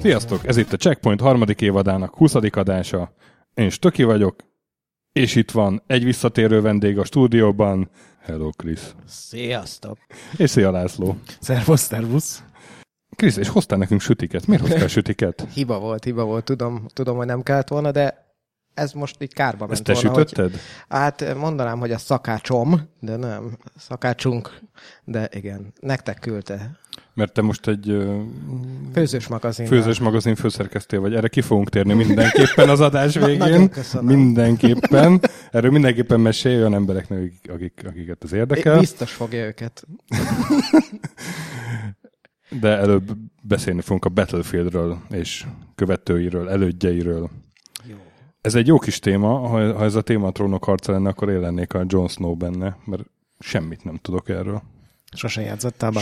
Sziasztok! Ez itt a Checkpoint harmadik évadának 20. adása. Én Stöki vagyok, és itt van egy visszatérő vendég a stúdióban. Hello, Krisz! Sziasztok! És szia, László! Szervusz! Krisz, és hoztál nekünk sütiket. Miért hoztál sütiket? Hiba volt. Tudom, hogy nem kellett volna, de ez most így kárba ment volna. Ezt te sütötted? Hogy, hát mondanám, hogy a szakácsom, de nem. Szakácsunk, de igen. Nektek küldte. Mert te most egy főzős magazin főszerkesztő vagy. Erre ki fogunk térni mindenképpen az adás végén. Mindenképpen. Erről mindenképpen mesélj olyan embereknek, akiket az érdekel. Biztos fogja őket. De előbb beszélni fogunk a Battlefieldről és követőiről, elődjeiről. Jó. Ez egy jó kis téma. Ha ez a téma a Trónok harca lenne, akkor én lennék a Jon Snow benne, mert semmit nem tudok erről. Sose játszottam.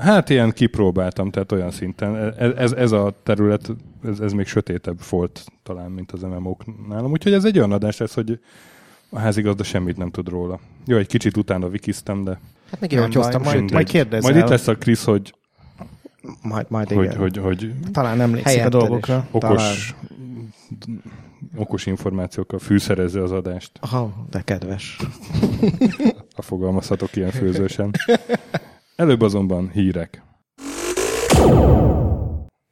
Hát ilyen kipróbáltam, tehát olyan szinten. Ez a terület, ez még sötétebb volt talán, mint az MMO-k nálam. Úgyhogy ez egy olyan adás lesz, hogy a házigazda semmit nem tud róla. Jó, egy kicsit utána vikiztem, de... Hát még jól hoztam, majd kérdezel. Majd itt lesz a Krisz, hogy... Majd igen. Hogy talán emlékszik a dolgokra. Okos információkkal fűszerezze az adást. Aha, de kedves. Ha fogalmazhatok ilyen főzősen. Előbb azonban hírek.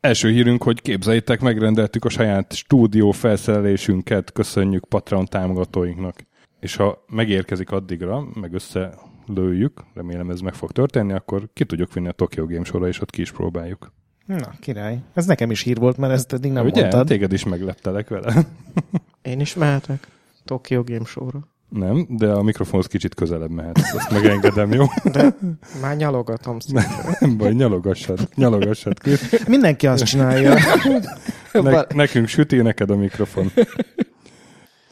Első hírünk, hogy képzeljétek, megrendeltük a saját stúdió felszerelésünket, köszönjük Patreon támogatóinknak. És ha megérkezik addigra, meg összelőjük, remélem ez meg fog történni, akkor ki tudjuk vinni a Tokyo Game Show-ra, és ott ki is próbáljuk. Na, király. Ez nekem is hír volt, mert ezt eddig nem ugye? Mondtad. Téged is megleptelek vele. Én is mehetek Tokyo Game Show-ra. Nem, de a mikrofonhoz kicsit közelebb mehet. Ezt megengedem, jó? De már nyalogatom szépen. Nem baj, nyalogassad. Mindenki azt csinálja. Nekünk süti, neked a mikrofon.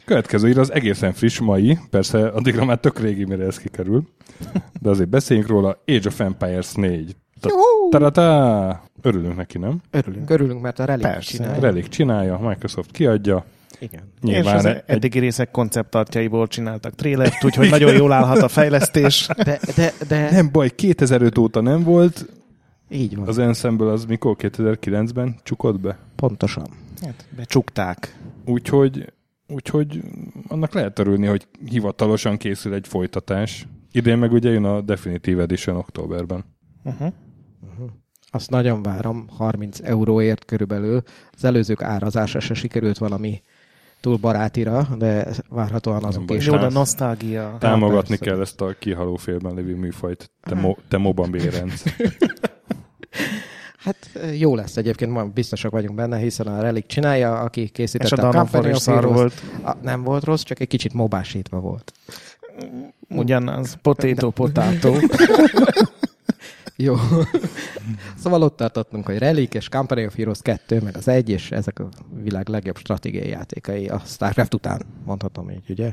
Következő ír az egészen friss mai, persze addigra már tök régi, mire ez kikerül, de azért beszéljünk róla, Age of Empires 4. Ta-da-da! Örülünk neki, nem? Örülünk, mert a Relic csinálja, Microsoft kiadja. Igen. Nyilván és az eddigi részek konceptartjaiból csináltak trélert, úgyhogy nagyon jól állhat a fejlesztés. De... Nem baj, 2005 óta nem volt. Így van. Az Ensemble az mikor 2009-ben csukott be? Pontosan. Hát, becsukták. Úgyhogy annak lehet örülni, hogy hivatalosan készül egy folytatás. Idén meg ugye jön a Definitive Edition októberben. Azt nagyon várom, 30 euróért körülbelül. Az előzők árazása se sikerült valami túl barátira, de várhatóan azok is. Jó, de nosztalgia. Támogatni kell ezt a kihaló félben lévő műfajt. Te moban bérenc. Hát jó lesz egyébként, majd biztosak vagyunk benne, hiszen a Relic csinálja, aki készítette a Company of Heroes. Nem volt rossz, csak egy kicsit mobásítva volt. Ugyanaz, potato. Jó. Szóval ott tartottunk, hogy Relic és Company of Heroes 2, meg az 1, és ezek a világ legjobb stratégiai játékai a StarCraft után. Mondhatom így, ugye?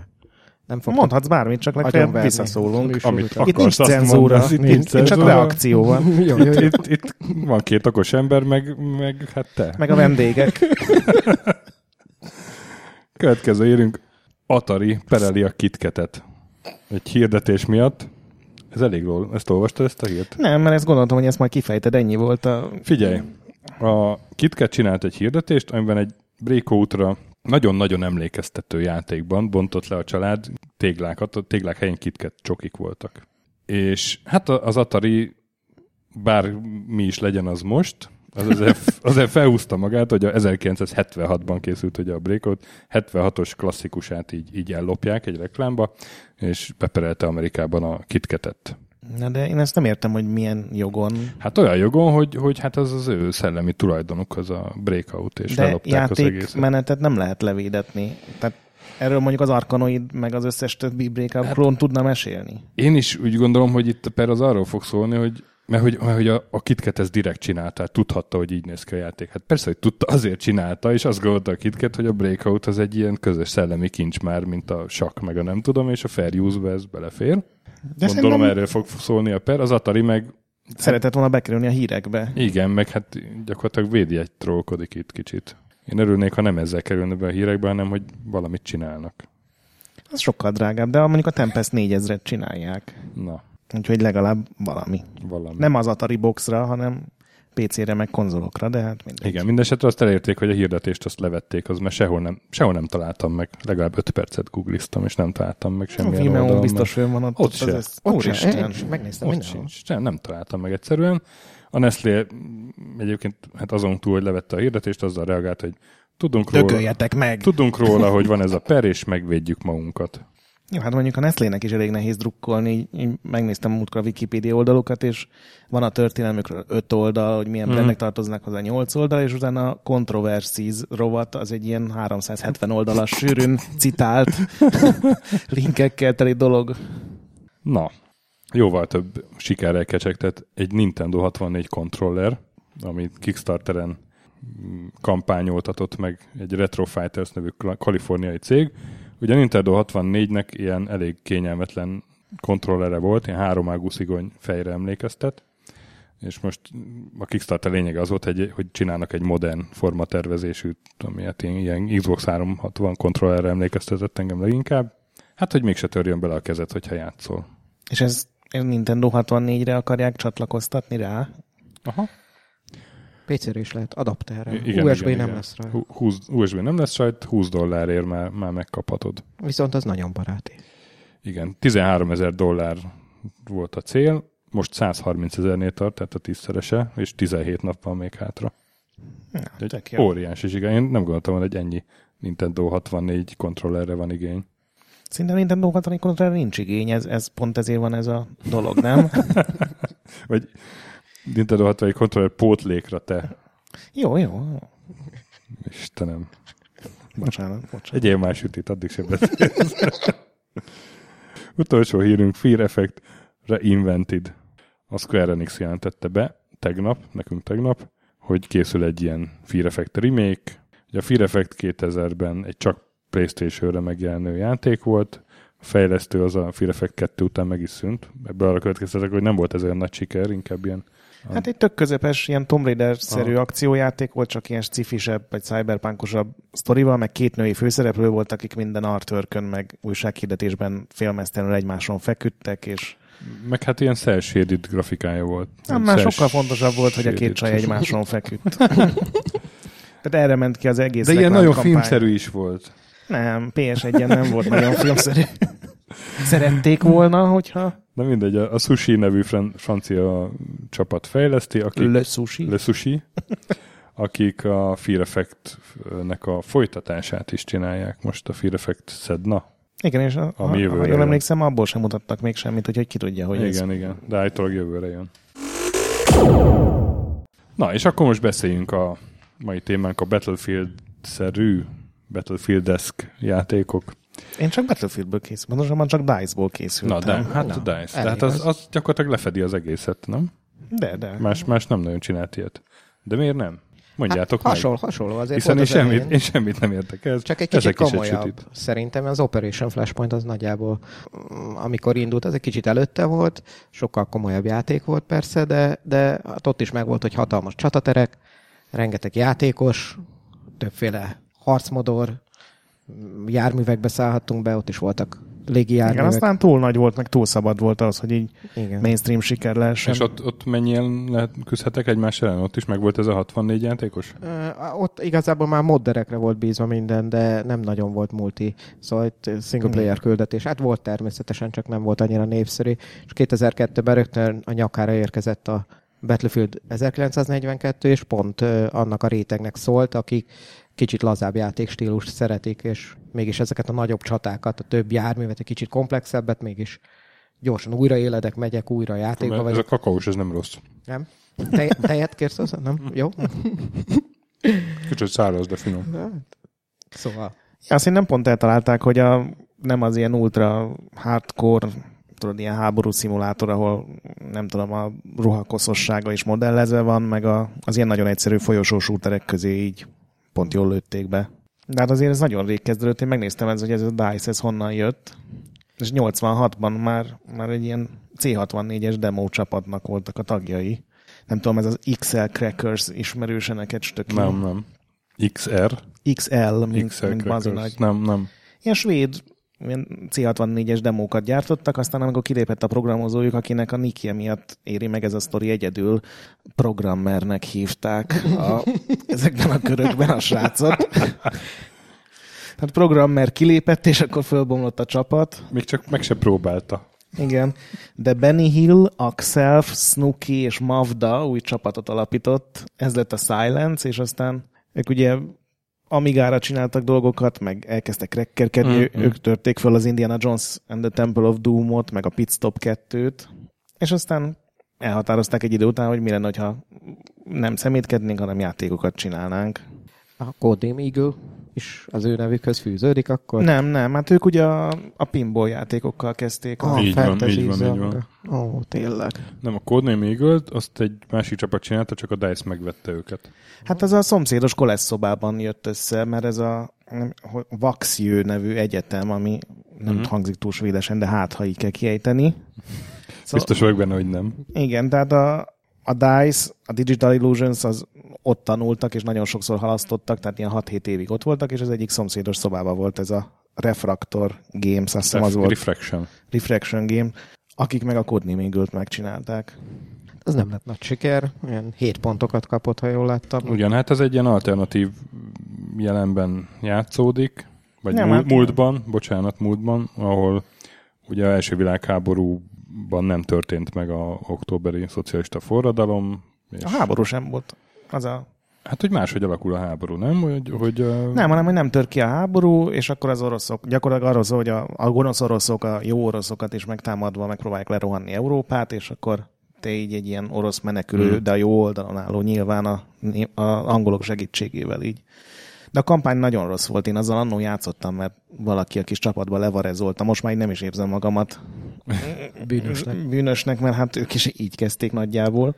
Nem mondhatsz bármit, csak legfeljebb visszaszólunk. Itt nincs cenzúra, csak reakció van. Itt van két okos ember, meg hát te. Meg a vendégek. Következő érünk, Atari pereli a KitKatet. Egy hirdetés miatt. Ez elég ról. Ezt olvastad, ezt a hírt? Nem, mert ezt gondoltam, hogy ezt majd kifejted, ennyi volt a... Figyelj, a KitKat csinált egy hirdetést, amiben egy Breakout-ra nagyon-nagyon emlékeztető játékban bontott le a család téglákat, a téglák helyén KitKat csokik voltak. És hát az Atari, bár mi is legyen az most, azért felhúzta magát, hogy a 1976-ban készült ugye a Breakout, 76-os klasszikusát így ellopják egy reklámba, és beperelte Amerikában a KitKatet. Na de én ezt nem értem, hogy milyen jogon. Hát olyan jogon, hogy hát az az ő szellemi tulajdonuk, az a Breakout, és ellopták az egészet. De játékmenetet nem lehet levédetni. Tehát Erről mondjuk az Arkanoid, meg az összes többi breakout-ról tudna mesélni. Én is úgy gondolom, hogy itt per az arról fog szólni, hogy mert hogy a KitKat ezt direkt csinálta, tudhatta, hogy így néz ki a játék. Hát persze, hogy tudta, azért csinálta, és azt gondolta a KitKat, hogy a breakout az egy ilyen közös szellemi kincs már, mint a sakk, meg a nem tudom, és a fair use-be ez belefér. De gondolom szerintem... erről fog szólni a per. Az Atari meg... szeretett volna bekerülni a hírekbe. Igen, meg hát gyakorlatilag védi egy trollkodik itt kicsit. Én örülnék, ha nem ezzel kerülne be a hírekbe, hanem hogy valamit csinálnak. Ez sokkal drágább, de mondjuk a Tempest 4000-et csinálják. Na. Úgyhogy legalább valami. Nem az Atari Boxra, hanem PC-re, meg konzolokra, de hát mindegy. Igen, mindesetre azt elérték, hogy a hirdetést azt levették, az, mert sehol nem találtam meg. Legalább 5 percet googliztam, és nem találtam meg semmilyen oldalon. A Vimeo biztos fönn van ott. Úristen, megnéztem mindenhol. Nem találtam meg egyszerűen. A Nestlé egyébként hát azon túl, hogy levette a hirdetést, azzal reagált, hogy tudunk róla, hogy van ez a per, és megvédjük magunkat. Jó, hát mondjuk a Nestlének is elég nehéz drukkolni, így megnéztem múltkor a Wikipedia oldalokat, és van a történelmükről 5 oldal, hogy milyen brandnek tartoznak hozzá 8 oldal, és utána a Controversies rovat, az egy ilyen 370 oldalas sűrűn citált linkekkel teli dolog. Na, jóval több sikerrel kecsegtet egy Nintendo 64 controller, ami Kickstarteren kampányoltatott meg egy Retro Fighters nevű kaliforniai cég. Ugye a Nintendo 64-nek ilyen elég kényelmetlen kontrollere volt, ilyen 3 ágú szigony fejre emlékeztet, és most a Kickstarter lényege az volt, hogy csinálnak egy modern formatervezésű, ami hát ilyen Xbox 360 kontrollerre emlékeztetett engem leginkább. Hát, hogy mégse törjön bele a kezed, hogyha játszol. És ez Nintendo 64-re akarják csatlakoztatni rá? Aha. PC-re is lehet, adapterre. USB nem lesz rajta. USB nem lesz rajta, $20 már megkaphatod. Viszont az nagyon baráti. Igen, $13,000 volt a cél, most 130,000-nél tart, tehát a 10-szerese, és 17 nap van még hátra. Ja, óriás is, igen. Én nem gondoltam, hogy ennyi Nintendo 64 kontrollerre van igény. Szinte Nintendo 64 kontrollerre nincs igény, ez pont ezért van ez a dolog, nem? Vagy... Nintendo 64 kontroller pótlékra te. Jó. Istenem. Bocsánat. Egyél már sütit, addig sem beszélsz. Utolsó hírünk, Fear Effect Reinvented. A Square Enix jelentette be tegnap, hogy készül egy ilyen Fear Effect remake. Ugye a Fear Effect 2000-ben egy csak PlayStation-re megjelenő játék volt. A fejlesztő az a Fear Effect 2 után meg is szűnt. Ebből arra következtetek, hogy nem volt ez olyan nagy siker, inkább ilyen... Hát egy tök közepes, ilyen Tomb Raider-szerű akciójáték volt, csak ilyen sci-fisebb, vagy cyberpunkosabb sztorival, meg 2 női főszereplő volt, akik minden artworkön, meg újsághirdetésben félmeztelenül egymáson feküdtek, és... Meg hát ilyen cel-shaded grafikája volt. Már sokkal fontosabb volt, hogy a két csaj egymáson feküdt. Tehát erre ment ki az egész reklámkampány. De ilyen nagyon filmszerű is volt. Nem, PS1-en nem volt nagyon filmszerű. Szerették volna, hogyha... Na mindegy, a Sushi nevű francia csapat fejleszti, akik... Le Sushi. Akik a Fear Effect-nek a folytatását is csinálják. Most a Fear Effect Sedna. Igen, és ha jól emlékszem, abból sem mutattak még semmit, úgyhogy ki tudja, hogy ez... Igen, de állítólag jövőre jön. Na, és akkor most beszéljünk a mai témánk a Battlefield-szerű Battlefield-esk játékok. Én csak Battlefield-ből készültem, pontosabban csak DICE-ból készültem. Na, DICE. Tehát az gyakorlatilag lefedi az egészet, nem? De. Más nem nagyon csinált ilyet. De miért nem? Mondjátok meg. Hasonló azért. Hiszen én semmit nem értek el. Csak egy kicsit komolyabb. Szerintem az Operation Flashpoint az nagyjából, amikor indult, az egy kicsit előtte volt, sokkal komolyabb játék volt persze, de hát ott is megvolt, hogy hatalmas csataterek, rengeteg játékos, többféle harcmodor, járművekbe szállhattunk be, ott is voltak légi járművek. Igen, aztán túl nagy volt, meg túl szabad volt az, hogy így igen. Mainstream siker lehessen. És ott mennyien küzdhetek egymás ellen? Ott is meg volt ez a 64 játékos? Ott igazából már modderekre volt bízva minden, de nem nagyon volt multi. Szóval itt single player küldetés. Hát volt természetesen, csak nem volt annyira népszerű. És 2002-ben rögtön a nyakára érkezett a Battlefield 1942, és pont annak a rétegnek szólt, akik kicsit lazább játékstílust szeretik, és mégis ezeket a nagyobb csatákat, a több járművet, egy kicsit komplexebbet, mégis gyorsan újraéledek, megyek újra játékba. Vagy... Ez a kakaós, ez nem rossz. Nem? Tejet kérsz hozzá? Nem? Jó? Kicsit száraz, de finom. Szóval Azt nem pont eltalálták, hogy nem az ilyen ultra hardcore, tudod, ilyen háború szimulátor, ahol nem tudom, a ruhakoszossága is modellezve van, meg az ilyen nagyon egyszerű folyosós shooterek közé így pont jól lőtték be. De hát azért ez nagyon rég kezdődött, én megnéztem hogy ez a DICE, ez honnan jött, és 86-ban már egy ilyen C64-es demo csapatnak voltak a tagjai. Nem tudom, ez az XL Crackers ismerőse neked stöki? Nem. XR? XL, mint bazilag. Nem. Ilyen svéd C64-es demókat gyártottak, aztán amikor kilépett a programozójuk, akinek a nickje miatt éri meg ez a sztori egyedül, programmernek hívták ezekben a körökben a srácot. Tehát programmer kilépett, és akkor fölbomlott a csapat. Még csak meg se próbálta. Igen, de Benny Hill, Axel, Snooki és Mavda új csapatot alapított, ez lett a Silence, és aztán ők ugye Amigára csináltak dolgokat, meg elkezdtek rekkerkedni, ők törték föl az Indiana Jones and the Temple of Doom-ot, meg a Pit Stop 2-t, és aztán elhatározták egy idő után, hogy mi lenne, ha nem szemétkednénk, hanem játékokat csinálnánk. A Codename Eagle is az ő nevükhöz fűződik akkor? Nem, hát ők ugye a pinball játékokkal kezdték. Így van. Ó, tényleg. Nem, a Codename Eagle-t azt egy másik csapat csinálta, csak a DICE megvette őket. Hát az a szomszédos koleszszobában jött össze, mert ez a Vaxjő nevű egyetem, ami nem hangzik túl svédesen, de hát, ha így kell kiejteni. Biztos vagyok benne, hogy nem. Igen, tehát a DICE, a Digital Illusions az ott tanultak, és nagyon sokszor halasztottak, tehát ilyen 6-7 évig ott voltak, és az egyik szomszédos szobában volt ez a Refractor Games, azt hiszem az volt. Refraction Game, akik meg a Codename Eagle-t megcsinálták. Ez nem lett nagy siker, olyan 7 pontokat kapott, ha jól láttam. Ugyan, hát ez egy ilyen alternatív jelenben játszódik, vagy múltban, ahol ugye az első világháborúban nem történt meg a októberi szocialista forradalom. És a háború sem volt. Hát, hogy máshogy alakul a háború, nem? Nem, hanem, hogy nem tör ki a háború, és akkor az oroszok, gyakorlatilag arról szól, hogy a gonosz oroszok, a jó oroszokat is megtámadva megpróbálják lerohanni Európát, és akkor te így egy ilyen orosz menekülő, de a jó oldalon álló nyilván a angolok segítségével így. De a kampány nagyon rossz volt, én azzal annól játszottam, mert valaki a kis csapatba levarezolta, most már nem is érzem magamat bűnösnek, mert hát ők is így kezdték nagyjából.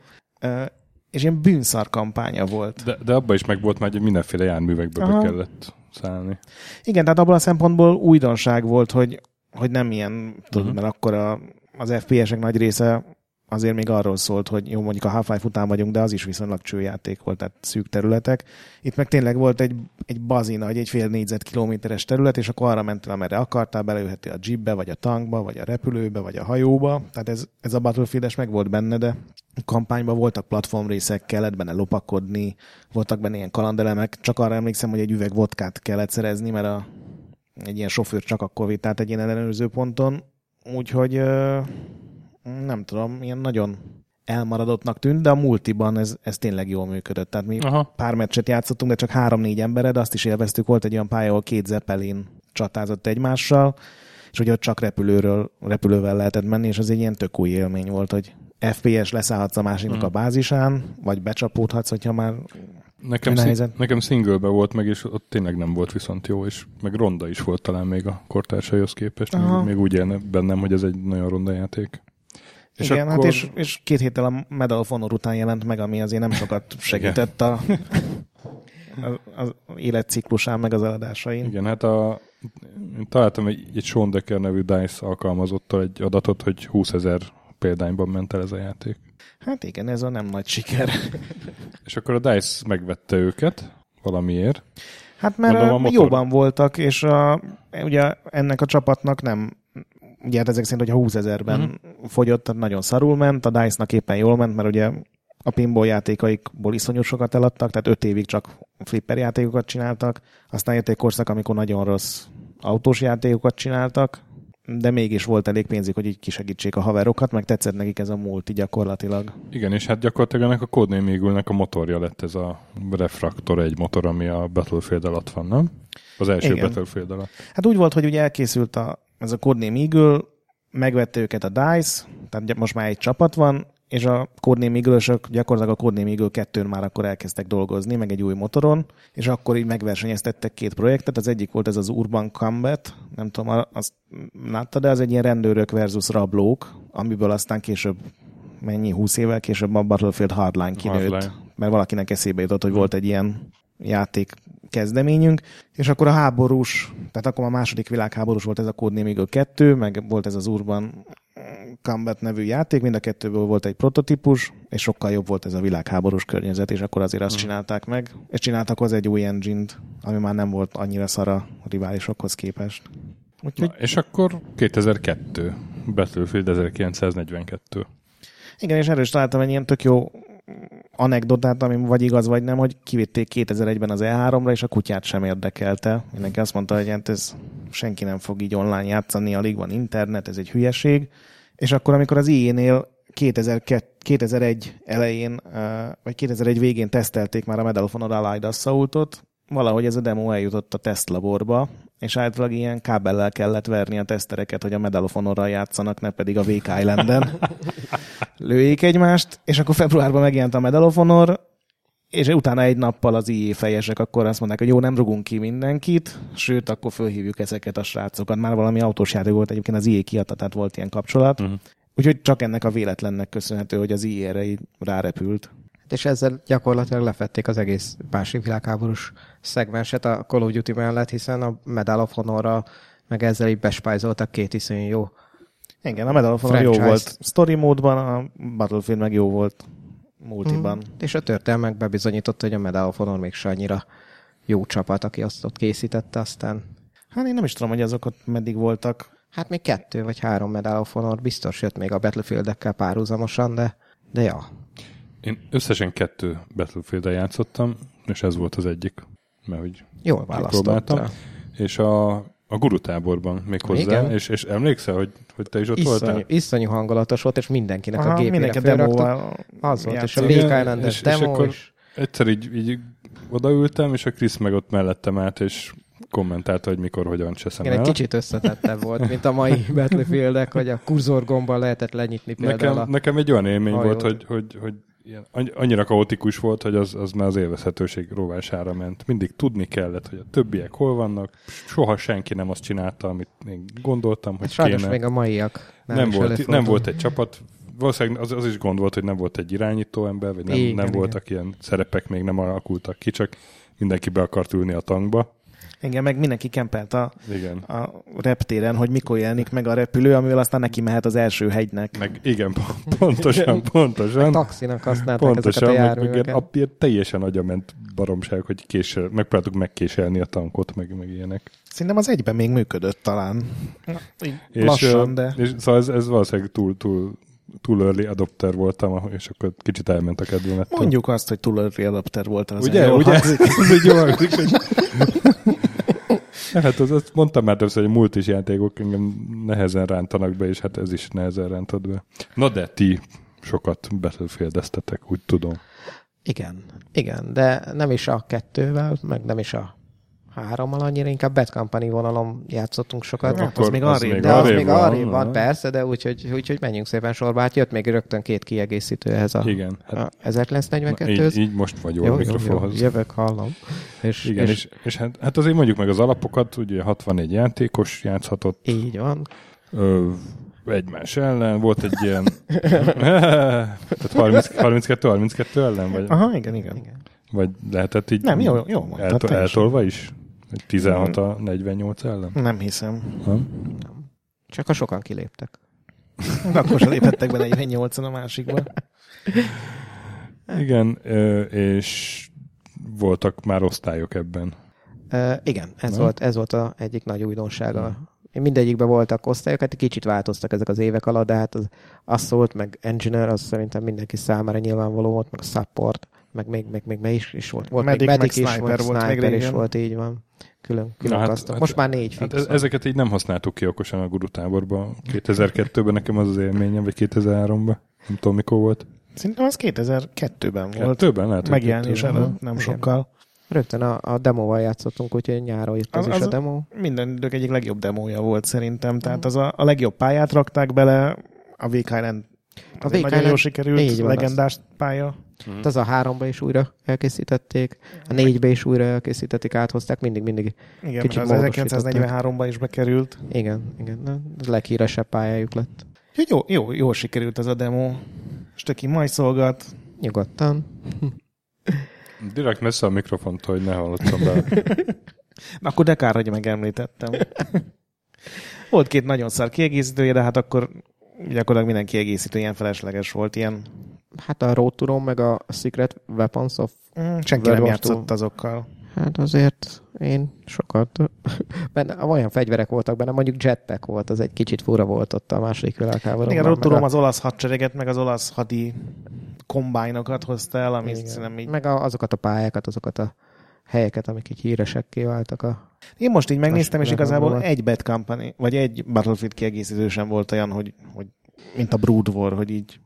És ilyen bűnszar kampánya volt. De abban is meg volt már, hogy mindenféle járművekbe be kellett szállni. Igen, tehát abban a szempontból újdonság volt, hogy nem ilyen, tudod, mert akkor az FPS-ek nagy része azért még arról szólt, hogy jó, mondjuk a Half-Life után vagyunk, de az is viszonylag csőjáték volt, tehát szűk területek. Itt meg tényleg volt egy bazinagy, egy fél négyzetkilométeres terület, és akkor arra mentél, amerre akartál, belőhettél a jeepbe, vagy a tankba, vagy a repülőbe, vagy a hajóba. Tehát ez a Battlefield-es meg volt benne, de kampányban voltak platformrészek, kellett benne lopakodni, voltak benne ilyen kalandelemek. Csak arra emlékszem, hogy egy üveg vodkát kellett szerezni, mert egy ilyen sofőr csak akkor vitált egy ilyen ellenőrző ponton. Úgyhogy nem tudom, ilyen nagyon elmaradottnak tűnt, de a multiban ez tényleg jól működött. Tehát mi pár meccset játszottunk, de csak 3-4 embered, azt is élveztük, volt egy olyan pálya, ahol 2 Zeppelin csatázott egymással, és ugye ott csak repülővel lehetett menni, és az egy ilyen tök új élmény volt, hogy FPS leszállhatsz a másiknak a bázisán, vagy becsapódhatsz, hogyha már nekem singlebe volt meg, és ott tényleg nem volt viszont jó, és meg ronda is volt talán még a kortársaihoz képest, még úgy élne bennem, hogy ez egy nagyon ronda játék. És igen, akkor... hát és 2 héttel a Medal of Honor után jelent meg, ami azért nem sokat segített az életciklusán, meg az eladásain. Igen, hát találtam egy Sean Decker nevű DICE alkalmazottal egy adatot, hogy 20,000 példányban ment el ez a játék. Hát igen, ez a nem nagy siker. És akkor a DICE megvette őket valamiért. Hát mert jobban voltak, és ugye ennek a csapatnak nem... Ugye hát ezek szerint, hogyha 20,000-ben fogyott, nagyon szarul ment, a DICE-nak éppen jól ment, mert ugye a pinball játékaikból iszonyú sokat eladtak, tehát 5 évig csak flipper játékokat csináltak, aztán jött egy korszak, amikor nagyon rossz autós játékokat csináltak, de mégis volt elég pénzük, hogy így kisegítsék a haverokat, meg tetszett nekik ez a multi gyakorlatilag. Igen, és hát gyakorlatilag ennek a Codename Eagle-nek a motorja lett ez a Refractor, egy motor, ami a Battlefield alatt van, nem? Az első igen. Battlefield alatt. Hát úgy volt, hogy ugye elkészült ez a Codename Eagle, megvette őket a DICE, tehát most már egy csapat van, és a Codename Eagle-ösök gyakorlatilag a Codename Eagle 2-n már akkor elkezdtek dolgozni, meg egy új motoron, és akkor így megversenyeztettek két projektet. Az egyik volt ez az Urban Combat, nem tudom, azt láttad, de az egy ilyen rendőrök versus rablók, amiből aztán később, 20 évvel később a Battlefield Hardline kinőtt, mert valakinek eszébe jutott, hogy volt egy ilyen játék kezdeményünk, és akkor a háborús, tehát akkor a második világháborús volt ez a Codename Eagle 2, meg volt ez az Urban Combat nevű játék, mind a kettőből volt egy prototípus, és sokkal jobb volt ez a világháborús környezet, és akkor azért azt csinálták meg, és csináltak az egy új engine-t, ami már nem volt annyira szara a riválisokhoz képest. Úgyhogy... Na, és akkor 2002, Battlefield 1942. Igen, és erről is találtam egy ilyen tök jó anekdotát, ami vagy igaz, vagy nem, hogy kivitték 2001-ben az E3-ra, és a kutyát sem érdekelte. Mindenki azt mondta, hogy hát ez senki nem fog így online játszani, alig van internet, ez egy hülyeség. És akkor, amikor az EA-nél 2001 elején, vagy 2001 végén tesztelték már a Medal of Honor Allied Assault-ot, valahogy ez a demo eljutott a tesztlaborba, és általában ilyen kábellel kellett verni a tesztereket, hogy a Medal of Honor-ral játszanak, ne pedig a Wake Islanden lőjék egymást, és akkor februárban megjelent a Medal of Honor, és utána egy nappal az EA fejesek akkor azt mondták, hogy jó, nem rugunk ki mindenkit, sőt, akkor fölhívjuk ezeket a srácokat. Már valami autós játék volt, egyébként az EA kiadta, tehát volt ilyen kapcsolat. Úgyhogy csak ennek a véletlennek köszönhető, hogy az EA erre így rárepült. És ezzel gyakorlatilag lefették az egész másik világháborús szegmenset a Call of Duty mellett, hiszen a Medal of Honor-ra meg ezzel így bespájzoltak két iszonyú jó. Igen, a Medal of Honor jó volt story módban, a Battlefield meg jó volt multiban. És a történet bebizonyította, hogy a Medal of Honor mégse annyira jó csapat, aki azt ott készítette aztán. Hát én nem is tudom, hogy azok ott meddig voltak. Hát még 2 vagy 3 Medal of Honor biztos jött még a Battlefield-ekkel párhuzamosan, de ja. Én összesen 2 Battlefield-el játszottam, és ez volt az egyik, mert hogy jól választottam. És a gurutáborban még hozzá, és emlékszel, hogy te is ott voltál? Iszonyú hangulatos volt, és mindenkinek a gépére felrakta. Az volt, és a Wake Island-es demo. És akkor egyszer így odaültem, és a Krisz meg ott mellettem állt, és kommentálta, hogy mikor, hogyan cseszem el. Egy kicsit összetettebb volt, mint a mai Battlefieldek, hogy a kurzorgombbal lehetett lenyitni például. Nekem egy olyan élmény volt, hogy ilyen, annyira kaotikus volt, hogy az már az élvezhetőség rovására ment. Mindig tudni kellett, hogy a többiek hol vannak. Soha senki nem azt csinálta, amit én gondoltam, hogy kéne. Sajnos még a maiak. Nem volt egy csapat. Valószínűleg az is gond volt, hogy nem volt egy irányító ember, vagy nem voltak ilyen szerepek, még nem alakultak ki, csak mindenki be akart ülni a tankba. Igen, meg mindenki kempelt a reptéren, hogy mikor jelenik meg a repülő, amivel aztán neki mehet az első hegynek. Meg igen, pontosan. Meg taxinak használták ezeket a járműveket. Meg teljesen agyament baromság, hogy megpróbáltuk megkéselni a tankot, meg ilyenek. Szerintem az egyben még működött talán. És, lassan, de... És szóval ez valószínűleg túl early adopter voltam, és akkor kicsit elment a kedvemettem. Mondjuk azt, hogy túl early adopter voltam. Ugye? Ez egy jó hangzik, hogy... Hát azt mondtam már többször, hogy multis játékok engem nehezen rántanak be, és hát ez is nehezen rántott be. Na de ti sokat Battlefield-eztetek, úgy tudom. Igen, de nem is a 2-vel, meg nem is a 3-mal annyira, inkább Bad Company vonalon játszottunk sokat. Hát az még arrébb van, persze, de úgyhogy menjünk szépen sorba. Hát jött még rögtön 2 kiegészítő ehhez a 1042-höz. Így most vagy jól mikrofonhoz. Jövök, hallom. És hát azért mondjuk meg az alapokat, ugye 64 játékos játszhatott. Így van. Egymás ellen, volt egy ilyen... Tehát 32-32 ellen? Vagy? Aha, igen. Vagy lehetett így nem, jó mondtad, eltolva is? 16-48 ellen? Nem hiszem. Nem. Csak a sokan kiléptek. Akkor se léphettek be 48-an a másikba. Igen, és voltak már osztályok ebben. Igen, ez volt az egyik nagy újdonsága. Mindegyikben voltak osztályok, hát kicsit változtak ezek az évek alatt, de hát az szólt, meg engineer, az szerintem mindenki számára nyilvánvaló volt, meg support. Meg is volt. Medic is volt, sniper is volt, így van. Külön kasztok. Most már 4 fix. Hát ezeket így nem használtuk ki okosan a gurutáborban. 2002-ben nekem az élményem, vagy 2003-ban. Nem tudom, mikor volt. Szerintem az 2002-ben volt. Megjelenés előtt, nem sokkal. Rögtön a demóval játszottunk, úgyhogy nyáron jött az is a demo. Minden idők egyik legjobb demója volt szerintem. Tehát az a legjobb pályát rakták bele, a Wake Island A nagyon jól sikerült, legendás pálya. Tehát az a 3-ba is újra elkészítették, a 4-be is újra elkészítették, áthozták, mindig igen, kicsit módosították. Igen, az 1943-ba is bekerült. Igen, ez leghíresebb pályájuk lett. Jól sikerült ez a demo. Stöki majd szolgat. Nyugodtan. Direkt messze a mikrofontól, hogy ne hallottam be. Akkor de kár, hogy megemlítettem. Volt két nagyon szar kiegészítője, de hát akkor gyakorlatilag minden kiegészítő ilyen felesleges volt, ilyen... Hát a Road to Rome meg a Secret Weapons of... senki nem játszott azokkal. Hát azért én sokat. Benne olyan fegyverek voltak benne, mondjuk jetpack volt, az egy kicsit fura volt ott a második világháborúban. Igen, Road to Rome az olasz hadsereget, meg az olasz hadi kombájnokat hozta el, ami szerintem így... Meg azokat a pályákat, azokat a helyeket, amik így híresekké váltak a... Én most így megnéztem, és igazából egy Bad Company, vagy egy Battlefield kiegészítő sem volt olyan, hogy mint a Brood War, hogy így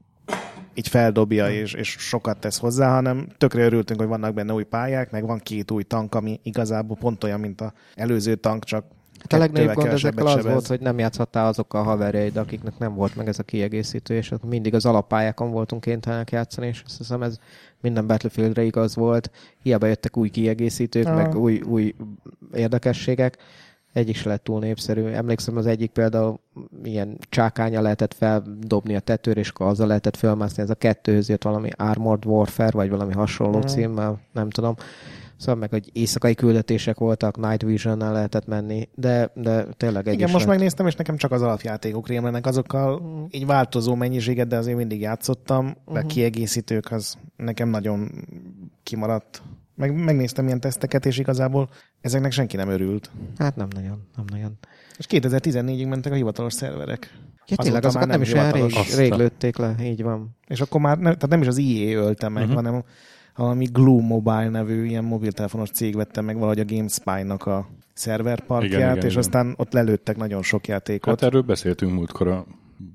feldobja, és sokat tesz hozzá, hanem tökre örültünk, hogy vannak benne új pályák, meg van két új tank, ami igazából pont olyan, mint az előző tank, csak hát a legnagyobb gond ezekkel az volt, hogy nem játszhattál azokkal a haverjaid, akiknek nem volt meg ez a kiegészítő, és akkor mindig az alappályákon voltunk kénytelenek játszani, és azt hiszem ez minden Battlefieldre igaz volt. Hiába jöttek új kiegészítők, meg új érdekességek. Egyik se lett túl népszerű. Emlékszem, az egyik például ilyen csákánya lehetett feldobni a tetőre, és akkor azzal lehetett felmászni. Ez a kettőhöz jött valami Armored Warfare, vagy valami hasonló címmel, nem tudom. Szóval meg, hogy éjszakai küldetések voltak, Night Vision-nel lehetett menni, de tényleg egy. Igen, most megnéztem, és nekem csak az alapjátékok rémlenek, azokkal így változó mennyiséget, de azért mindig játszottam, de kiegészítők az nekem nagyon kimaradt. Megnéztem ilyen teszteket, és igazából ezeknek senki nem örült. Hát nem nagyon. És 2014-ig mentek a hivatalos szerverek. Ja, tényleg azokat nem is olyan rég lőtték le, így van. És akkor már tehát nem is az EA ölte meg, hanem valami Glue Mobile nevű ilyen mobiltelefonos cég vette meg valahogy a GameSpy-nak a szerverparkját, igen. Aztán ott lelőttek nagyon sok játékot. Hát erről beszéltünk múltkor a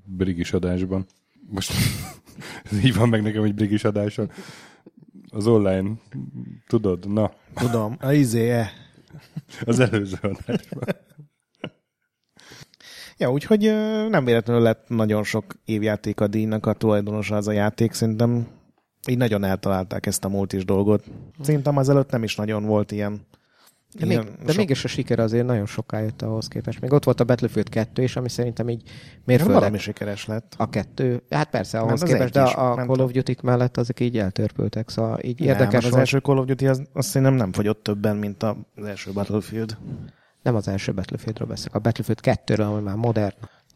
Brigis adásban. Most így van meg nekem egy Brigis adáson. Az online, tudod, na. Tudom, a izéje. Az előző adásban. Ja, úgyhogy nem véletlenül lett nagyon sok évjáték a díjnak a tulajdonosa az a játék, szerintem így nagyon eltalálták ezt a multis dolgot. Szerintem azelőtt nem is nagyon volt ilyen. De mégis a siker azért nagyon soká jött ahhoz képest. Még ott volt a Battlefield 2 is, ami szerintem így mérföldet. Valami sikeres lett. A 2. Hát persze, ahhoz képest, de a Call of Duty mellett azok így eltörpültek. Szóval így érdekes. Az első Call of Duty azt szerintem nem fogyott többen, mint az első Battlefield. Nem az első Battlefieldről beszélek. A Battlefield 2-ről, ami már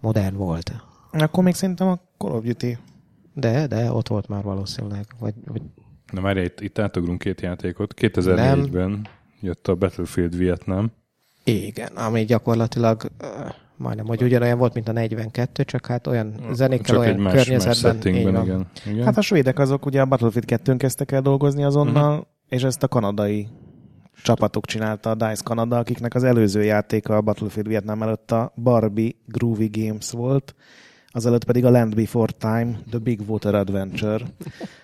modern volt. Akkor még szerintem a Call of Duty... De ott volt már valószínűleg. Vagy... Na már itt átugrunk két játékot. 2004-ben jött a Battlefield Vietnam. Igen, ami gyakorlatilag majdnem, hogy ugyanolyan volt, mint a 42, csak hát olyan zenékkel, csak olyan környezetben. Igen. Hát a svédek azok ugye a Battlefield 2-n kezdtek el dolgozni azonnal, és ezt a kanadai csapatok csinálta, a DICE Kanada, akiknek az előző játéka a Battlefield Vietnam előtt a Barbie Groovy Games volt, azelőtt pedig a Land Before Time, The Big Water Adventure.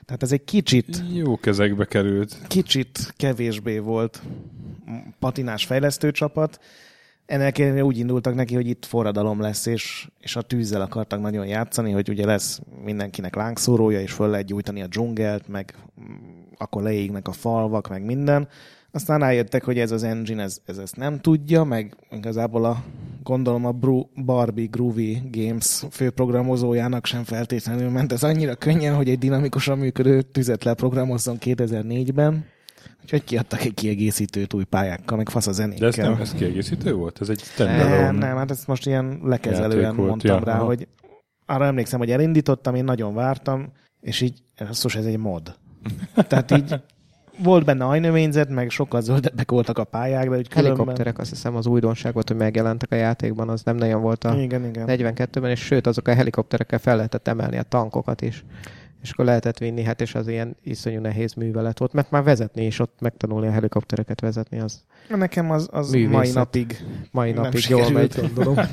Tehát ez egy kicsit... Jó kezekbe került. Kicsit kevésbé volt patinás fejlesztő csapat. Ennek úgy indultak neki, hogy itt forradalom lesz, és a tűzzel akartak nagyon játszani, hogy ugye lesz mindenkinek lángszórója, és föl lehet gyújtani a dzsungelt, meg akkor leégnek a falvak, meg minden. Aztán rájöttek, hogy ez az engine, ez ezt nem tudja, meg igazából gondolom a Barbie Groovy Games főprogramozójának sem feltétlenül ment. Ez annyira könnyen, hogy egy dinamikusan működő tüzet leprogramozzon 2004-ben. Úgyhogy kiadtak egy kiegészítőt új pályákkal, meg fasz a zenékkel. De ez kiegészítő volt? Ez egy standalone. Nem, hát ezt most ilyen lekezelően mondtam rá, hogy arra emlékszem, hogy elindítottam, én nagyon vártam, és így, szóval ez egy mod. Tehát így volt benne ajnövényzet, meg sokkal zöldebbek voltak a pályák, de úgy különben... Helikopterek, azt hiszem az újdonság volt, hogy megjelentek a játékban, az nem nagyon volt a 42-ben, és sőt, azok a helikopterekkel fel lehetett emelni a tankokat is. És akkor lehetett vinni, hát és az ilyen iszonyú nehéz művelet volt, mert már vezetni is ott megtanulni a helikoptereket vezetni, az nekem az mai napig jól megy, gondolom.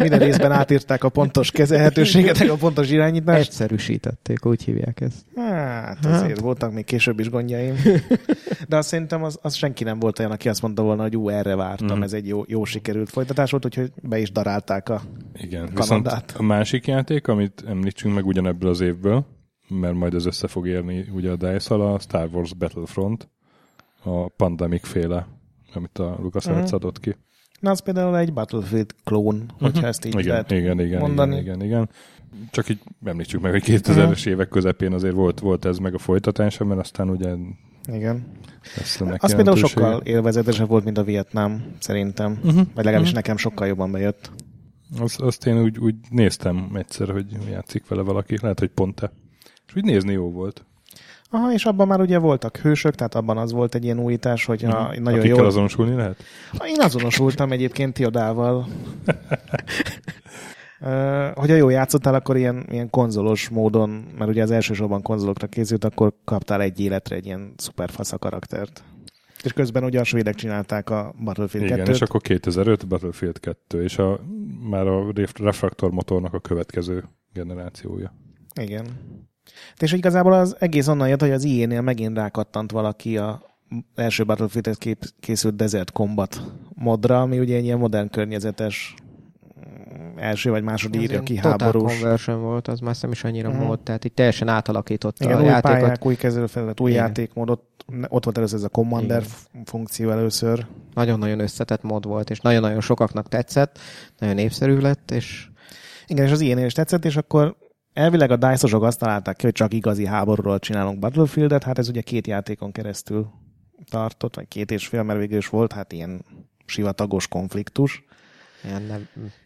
Minden részben átírták a pontos kezelhetőséget, a pontos irányítást. Egyszerűsítették, úgy hívják ezt. Hát azért voltak még később is gondjaim. de azt szerintem az senki nem volt olyan, aki azt mondta volna, hogy erre vártam, ez egy jó sikerült folytatás volt, úgyhogy be is darálták a Kanadát. Viszont a másik játék, amit említsünk meg ugyanebből az évből, mert majd ez össze fog érni ugye a DICE-al, a Star Wars Battlefront, a Pandemic féle, amit a LucasArts adott ki. Na, az például egy Battlefield klón, hogyha ezt így lehet mondani. Igen. Csak így említsük meg, hogy 2000-es évek közepén azért volt ez meg a folytatása, mert aztán ugye... Igen. Az például sokkal élvezetesebb volt, mint a Vietnám, szerintem. Vagy legalábbis nekem sokkal jobban bejött. Azt én úgy néztem egyszer, hogy játszik vele valaki, lehet, hogy pont te. És úgy nézni jó volt. Aha, és abban már ugye voltak hősök, tehát abban az volt egy ilyen újítás, hogy nagyon jó... Akikkel azonosulni lehet? Én azonosultam egyébként Tiodával. Hogy ha jól játszottál, akkor ilyen konzolos módon, mert ugye az elsősorban konzolokra készült, akkor kaptál egy életre egy ilyen szuper fasz a karaktert. És közben ugye a svédek csinálták a Battlefield 2-t. Igen, és akkor 2005 Battlefield 2, és már a Refractor motornak a következő generációja. Igen. És igazából az egész onnan jött, hogy az IE-nél megint rákattant valaki az első Battlefield-et készült Desert Combat modra, ami ugye egy ilyen modern környezetes első vagy második iraki háborús. Total Conversion volt, az már nem is annyira mód, tehát itt teljesen átalakította a játékot. Új pályák, új kezelőfelület, új játékmód, ott volt először ez a Commander funkció először. Nagyon-nagyon összetett mód volt, és nagyon-nagyon sokaknak tetszett, nagyon népszerű lett, és... Igen, és az IE-nél is tetszett, és akkor elvileg a DICE-osok azt találták ki, hogy csak igazi háborúról csinálunk Battlefieldet, hát ez ugye 2 játékon keresztül tartott, vagy 2,5, mert végül is volt, hát ilyen sivatagos konfliktus.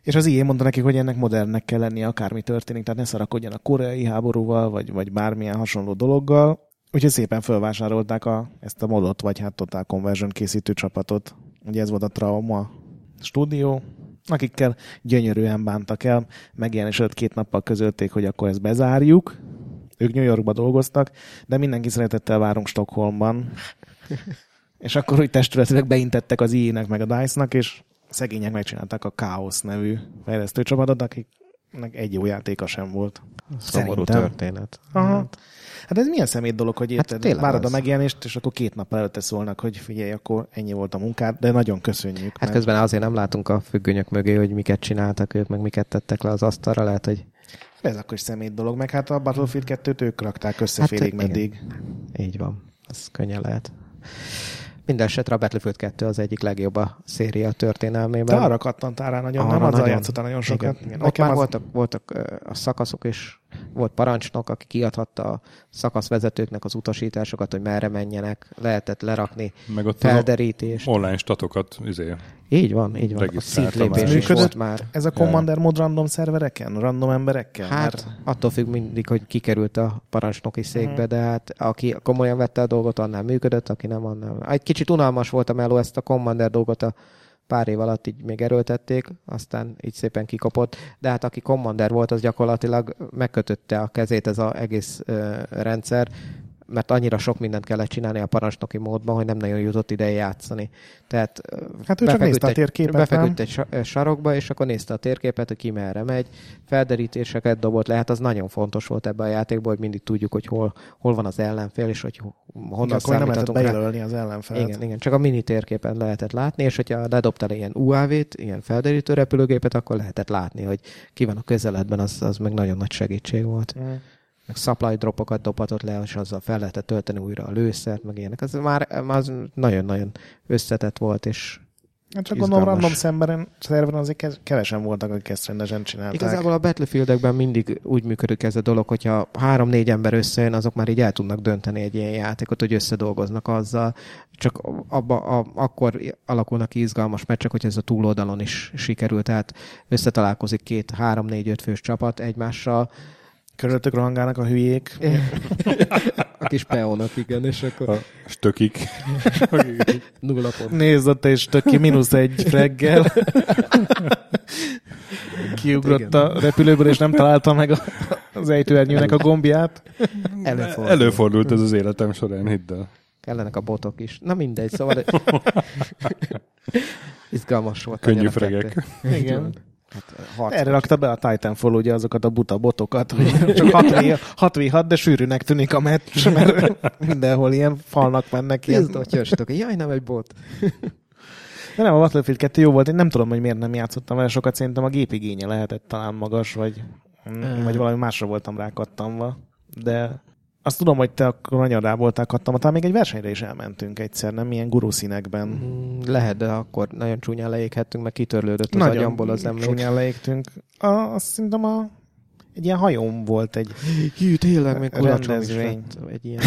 És az IE mondta nekik, hogy ennek modernnek kell lennie, akármi történik, tehát ne szarakodjon a koreai háborúval, vagy bármilyen hasonló dologgal. Úgyhogy szépen felvásárolták ezt a modot, vagy hát Total Conversion készítő csapatot. Ugye ez volt a Trauma Studio, akikkel gyönyörűen bántak el, megjelenés előtt 2 nappal közölték, hogy akkor ezt bezárjuk. Ők New Yorkba dolgoztak, de mindenki szeretettel várunk Stockholmban. És akkor úgy testületileg beintettek az IE-nek meg a DICE-nak, és szegények megcsinálták a Chaos nevű fejlesztőcsapatot, akiknek egy jó játéka sem volt. Szomorú történet. Hát ez milyen szemét dolog, hogy érted, várod a megjelenést, és akkor 2 nap előtte szólnak, hogy figyelj, akkor ennyi volt a munkád, de nagyon köszönjük. Hát közben azért nem látunk a függönyök mögé, hogy miket csináltak ők, meg miket tettek le az asztalra, lehet, hogy... Ez akkor is szemét dolog, meg hát a Battlefield 2-t ők rakták össze félig meddig. Így van, ez könnyen lehet. Mindenesetre a Battlefield 2 az egyik legjobb a széria történelmében. De arra kattantál rá nagyon, nem? Azzal játszottál nagyon sokat. Igen. Ott már voltak a szakaszok, és volt parancsnok, aki kiadhatta a szakaszvezetőknek az utasításokat, hogy merre menjenek, lehetett lerakni felderítést. Online statokat Így van. A szintlépés is volt már. Ez a Commander mod random szervereken? Random emberekkel? Hát mert... attól függ mindig, hogy kikerült a parancsnoki székbe, de hát aki komolyan vette a dolgot, annál működött, aki nem, annál. Egy kicsit unalmas volt a meló, ezt a Commander dolgot a pár év alatt így még erőltették, aztán így szépen kikapott, de hát aki Commander volt, az gyakorlatilag megkötötte a kezét ez az egész rendszer, mert annyira sok mindent kellett csinálni a parancsnoki módban, hogy nem nagyon jutott ideje játszani. Tehát hát befeküdt egy sarokba, és akkor nézte a térképet, hogy ki merre megy, felderítéseket dobott le, hát az nagyon fontos volt ebben a játékban, hogy mindig tudjuk, hogy hol van az ellenfél, és hogy honnan számíthatunk rá. Bejelölni az ellenfelet. Igen, csak a mini térképen lehetett látni, és hogyha ledobtál ilyen UAV-t, ilyen felderítő repülőgépet, akkor lehetett látni, hogy ki van a közeledben, az meg nagyon nagy segítség volt. Meg supply dropokat dobhatott le, és azzal fel lehetett tölteni újra a lőszert, meg ilyenek. Ez már nagyon-nagyon összetett volt, és hát csak izgalmas. Gondolom, random szerveren azért kevesen voltak, akik ezt rendesen csinálták. Igazából a Battlefieldekben mindig úgy működik ez a dolog, hogyha 3-4 ember összejön, azok már így el tudnak dönteni egy ilyen játékot, hogy összedolgoznak azzal. Csak akkor alakulnak ki izgalmas meccsek, hogy ez a túloldalon is sikerült. Tehát összetalálkozik 2, 3, 4, 5 fős csapat egymással, körülöttök rohangálnak a hülyék. A kis peónak, igen, és akkor... A stökik. 0 pont. Nézd, ott egy stöki, -1 reggel. Kiugrott a repülőből, és nem találta meg az ejtőernyőnek a gombját. Előfordult ez az életem során, hidd el. Kellenek a botok is. Na mindegy, szóval... Izgalmas volt. Könnyű fregek. Igen. Hát, erre rakta be a Titanfall ugye azokat a buta botokat, hogy csak 6v6, de sűrűnek tűnik a meccs, mert mindenhol ilyen falnak mennek. Nézd, hogy jösstök, jaj, nem egy bot. De nem, a Battlefield 2 jó volt, én nem tudom, hogy miért nem játszottam vele sokat, szerintem a gépigénye lehetett talán magas, vagy valami másra voltam rákattamva, de... Azt tudom, hogy te akkor anyadából voltál kattam, talán még egy versenyre is elmentünk egyszer, nem? Ilyen guruszínekben. Lehet, de akkor nagyon csúnyán leéghettünk, meg kitörlődött az nagyon agyamból az emlék. Csúnyán leégtünk. Azt szerintem egy ilyen hajón volt egy rendezvény. Egy ilyen...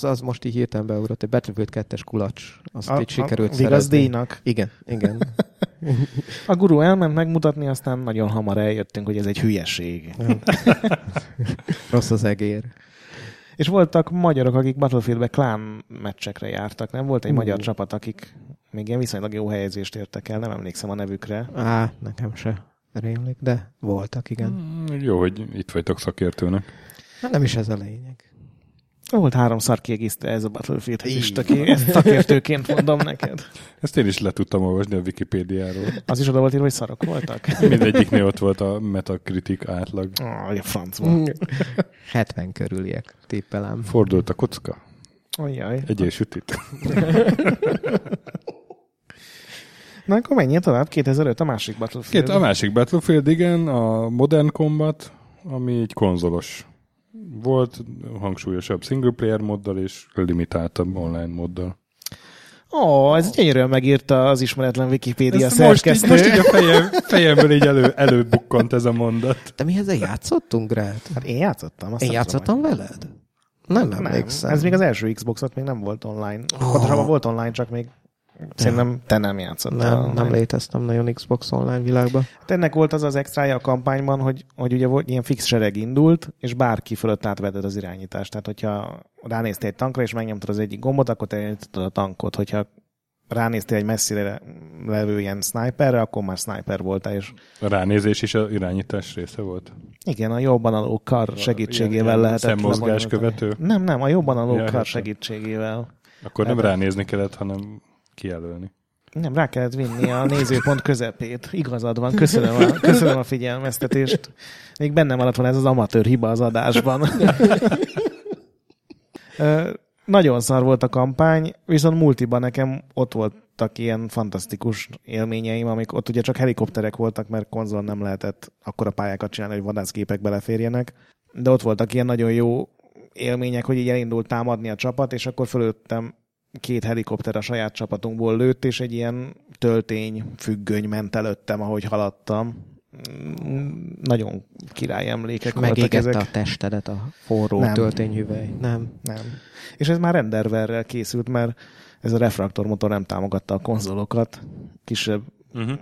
az most így hirtelen beugrott, egy Battlefield 2-es kulacs. Azt így sikerült szerezni. Igaz díjnak. Igen. A guru elment megmutatni, aztán nagyon hamar eljöttünk, hogy ez egy hülyeség. Rossz az egér. És voltak magyarok, akik Battlefieldbe klán meccsekre jártak, nem? Volt egy magyar csapat, akik még ilyen viszonylag jó helyezést értek el, nem emlékszem a nevükre. Á, nekem se rémlik, de voltak, igen. Jó, hogy itt vagytok szakértőnek. Na, nem is ez a lényeg. Volt 3-szor kiegészítve ez a Battlefield is, takértőként mondom neked. Ezt én is le tudtam olvasni a Wikipédiáról. Az is oda volt írva, hogy szarok voltak? Mindegyiknél ott volt a Metacritic átlag. A franc volt. 70 körüliek, tippelem. Fordult a kocka. Ajjaj. Egyél sütit. Na, akkor menjél tovább. 2005 a másik Battlefield. A másik Battlefield, igen. A Modern Combat, ami egy konzolos volt, hangsúlyosabb single player moddal és limitáltabb online moddal. Ez gyönyörűen megírta az ismeretlen Wikipédia szerkesztő. Most így a fejemből így előbukkant ez a mondat. De mi ezzel játszottunk, Gret? Hát én játszottam. Én játszottam veled? Nem emlékszem. Ez még az első Xboxot még nem volt online. Pontosabban volt online, csak még szerintem te nem játszottál. Nem léteztem nagyon Xbox online világban. Hát ennek volt az extrája a kampányban, hogy ugye volt ilyen fix sereg indult, és bárki fölött átvetted az irányítást. Tehát, hogyha ránéztél egy tankra, és megnyomtad az egyik gombot, akkor te irányítottad a tankot. Hogyha ránéztél egy messzire levő ilyen sniperre, akkor már sniper voltál. És... A ránézés is az irányítás része volt? Igen, a jobban aló kar segítségével lehetett. Szemmozgás követő? Nem, a jobban aló kar segítségével. Akkor nem ránézni kellett, hanem kijelölni. Nem, rá kellett vinni a nézőpont közepét. Igazad van, köszönöm a figyelmeztetést. Még bennem alatt van ez az amatőr hiba az adásban. Nagyon szar volt a kampány, viszont multiban nekem ott voltak ilyen fantasztikus élményeim, amik ott ugye csak helikopterek voltak, mert konzolon nem lehetett akkora pályákat csinálni, hogy vadászgépek beleférjenek, de ott voltak ilyen nagyon jó élmények, hogy így elindult támadni a csapat, és akkor fölöttem 2 helikopter a saját csapatunkból lőtt, és egy ilyen töltény függöny ment előttem, ahogy haladtam. Nagyon király emlékek voltak ezek. Megégette a testedet a forró töltényhüvely. Nem. És ez már renderverrel készült, mert ez a refraktor motor nem támogatta a konzolokat. Kisebb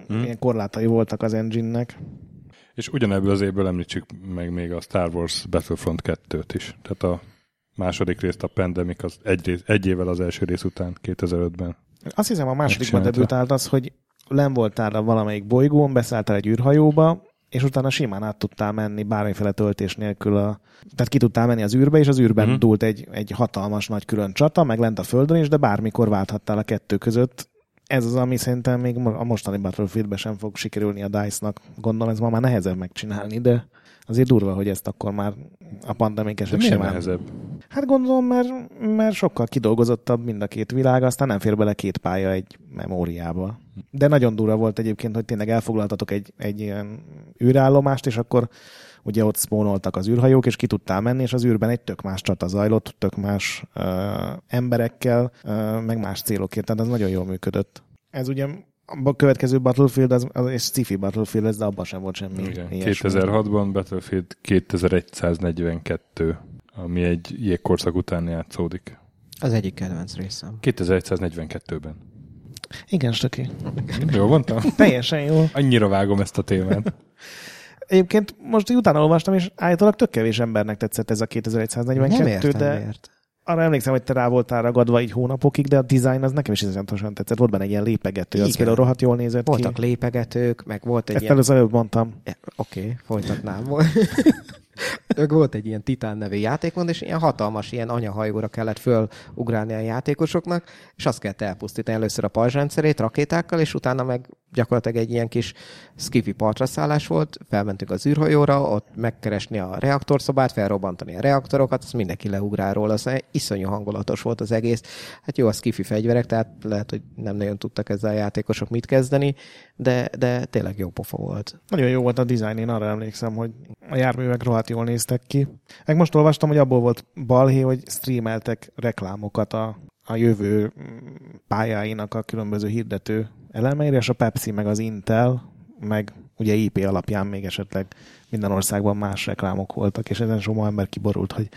ilyen korlátai voltak az engine-nek. És ugyanebből az évből említsük meg még a Star Wars Battlefront 2-t is. Tehát a második részt, a Pandemic, az egy évvel az első rész után, 2005-ben. Azt hiszem, a másodikban debütált az, hogy lenn voltál a valamelyik bolygón, beszálltál egy űrhajóba, és utána simán át tudtál menni bármiféle töltés nélkül. Tehát ki tudtál menni az űrbe, és az űrben dúlt egy hatalmas nagy külön csata, meg lent a Földön is, de bármikor válthattál a kettő között. Ez az, ami szerintem még a mostani Battlefieldben sem fog sikerülni a DICE-nak. Gondolom, ez ma már nehezebb megcsinálni, de azért durva, hogy ezt akkor már a pandemikesek sem nehezebb. Hát gondolom, mert sokkal kidolgozottabb mind a két világ, aztán nem fér bele 2 pálya egy memóriába. De nagyon durva volt egyébként, hogy tényleg elfoglaltatok egy ilyen űrállomást, és akkor ugye ott spónoltak az űrhajók, és ki tudtál menni, és az űrben egy tök más csata zajlott, tök más emberekkel, meg más célokért, tehát ez nagyon jól működött. Ez ugye a következő Battlefield, és sci-fi Battlefield, ez, de abban sem volt semmi. Igen, 2006-ban Battlefield 2142, ami egy jégkorszak után játszódik. Az egyik kedvenc részem. 2142-ben. Igen, Stöki. Jól mondtam? Teljesen jól. Annyira vágom ezt a témát. Egyébként most utána olvastam, és állítólag tök kevés embernek tetszett ez a 2142, nem értem, de... Miért? Arra emlékszem, hogy te rá voltál ragadva így hónapokig, de a design az nekem is iszonyatosan tetszett. Volt benne egy ilyen lépegető, igen, az például rohadt jól nézett. Voltak lépegetők, meg volt egy ezt ilyen... Ezt előbb mondtam. Oké, folytatnám. Ők volt egy ilyen Titán nevű játékon, és ilyen hatalmas ilyen anyahajóra kellett fölugrálni a játékosoknak, és azt kellett elpusztítani először a pajzsrendszerét rakétákkal, és utána meg gyakorlatilag egy ilyen kis skifi partraszállás volt, felmentünk az űrhajóra, ott megkeresni a reaktorszobát, felrobbantani a reaktorokat, azt mindenki leugrál róla, aztán iszonyú hangulatos volt az egész. Hát jó, a skifi fegyverek, tehát lehet, hogy nem nagyon tudtak ezzel a játékosok mit kezdeni, de tényleg jó pofa volt. Nagyon jó volt a dizájn, én arra emlékszem, hogy a járművek rohadt jól néztek ki. Meg most olvastam, hogy abból volt balhé, hogy streameltek reklámokat a jövő pályáinak a különböző hirdető elemeire, és a Pepsi, meg az Intel, meg ugye IP alapján még esetleg minden országban más reklámok voltak, és ezen soha ember kiborult, hogy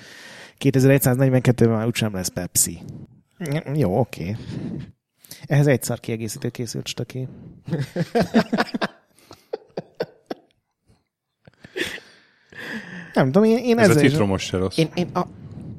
2142-ben már úgysem lesz Pepsi. Jó, oké. Ehhez egy szar kiegészítő készült staki. Nem tudom, én ez a citromos se rossz.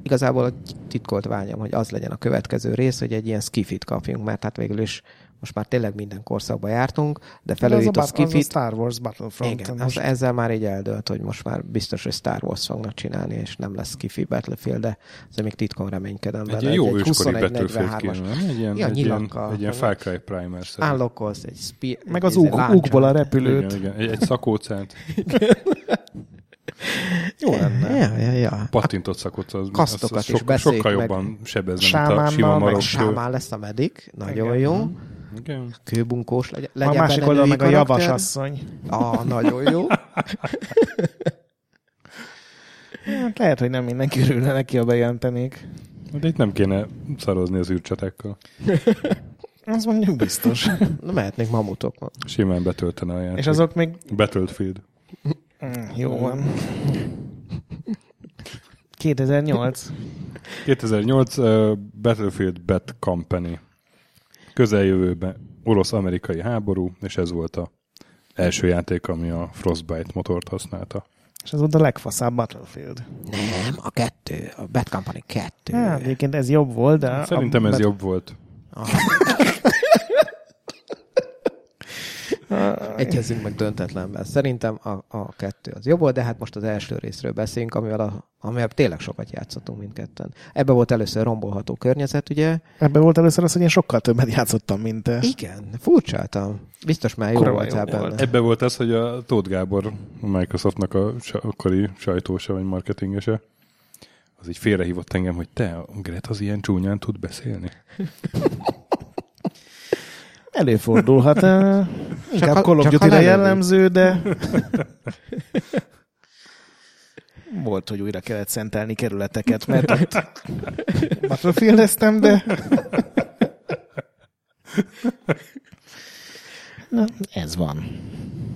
Igazából a titkolt vágyam, hogy az legyen a következő rész, hogy egy ilyen skifit kapjunk, mert hát végül is most már tényleg minden korszakba jártunk, de felölít a skifit. Az a Star Wars Battlefront. Igen, az ezzel már így eldölt, hogy most már biztos, hogy Star Wars fognak csinálni, és nem lesz skifi Battlefield, de azért még titkon reménykedem benne. Egy jó őskori Battlefield kéne. Egy ilyen Far Cry Primer szerint. Állokkolsz egy speed. Meg az úkból a repülőt. Igen. Egy szakócát. Jó lenne. Ja. Pattintott szakóca, az sokkal jobban sebezne, mint a sima marokról. Sámán lesz a medik, nagyon jó. Igen. Kőbunkós legyen. A másik oldal meg a javasasszony. Nagyon jó. Lehet, hogy nem mindenki örülne neki, ha bejelentenék. De itt nem kéne szarozni az űrcsatákkal. Azt mondjuk biztos. Na, mehetnék mamutokon. Simán betöltene a játék. És azok még... Battlefield. Jó van. 2008 Battlefield Bad Company. Közeljövőben orosz-amerikai háború, és ez volt az első játék, ami a Frostbite motort használta. És ez volt a legfaszább Battlefield. Nem, a Bad Company 2. Hát, egyébként ez jobb volt, de... Szerintem ez jobb volt. Egyezünk meg döntetlenben. Szerintem a kettő az jobb volt, de hát most az első részről beszélünk, amivel tényleg sokat játszottunk mindketten. Ebben volt először rombolható környezet, ugye? Ebben volt először az, hogy én sokkal többet játszottam, mint te. Igen, furcsáltam. Biztos már jó voltál benne. Ebben volt az, hogy a Tóth Gábor, a Microsoftnak a akkori sajtósa vagy marketingese, az így félrehívott engem, hogy te, a Gret az ilyen csúnyán tud beszélni. Előfordulhat. Inkább kolobgyotira jellemző, de... Volt, hogy újra kellett szentelni kerületeket, mert ott battlefield-eztem, de... Na, ez van.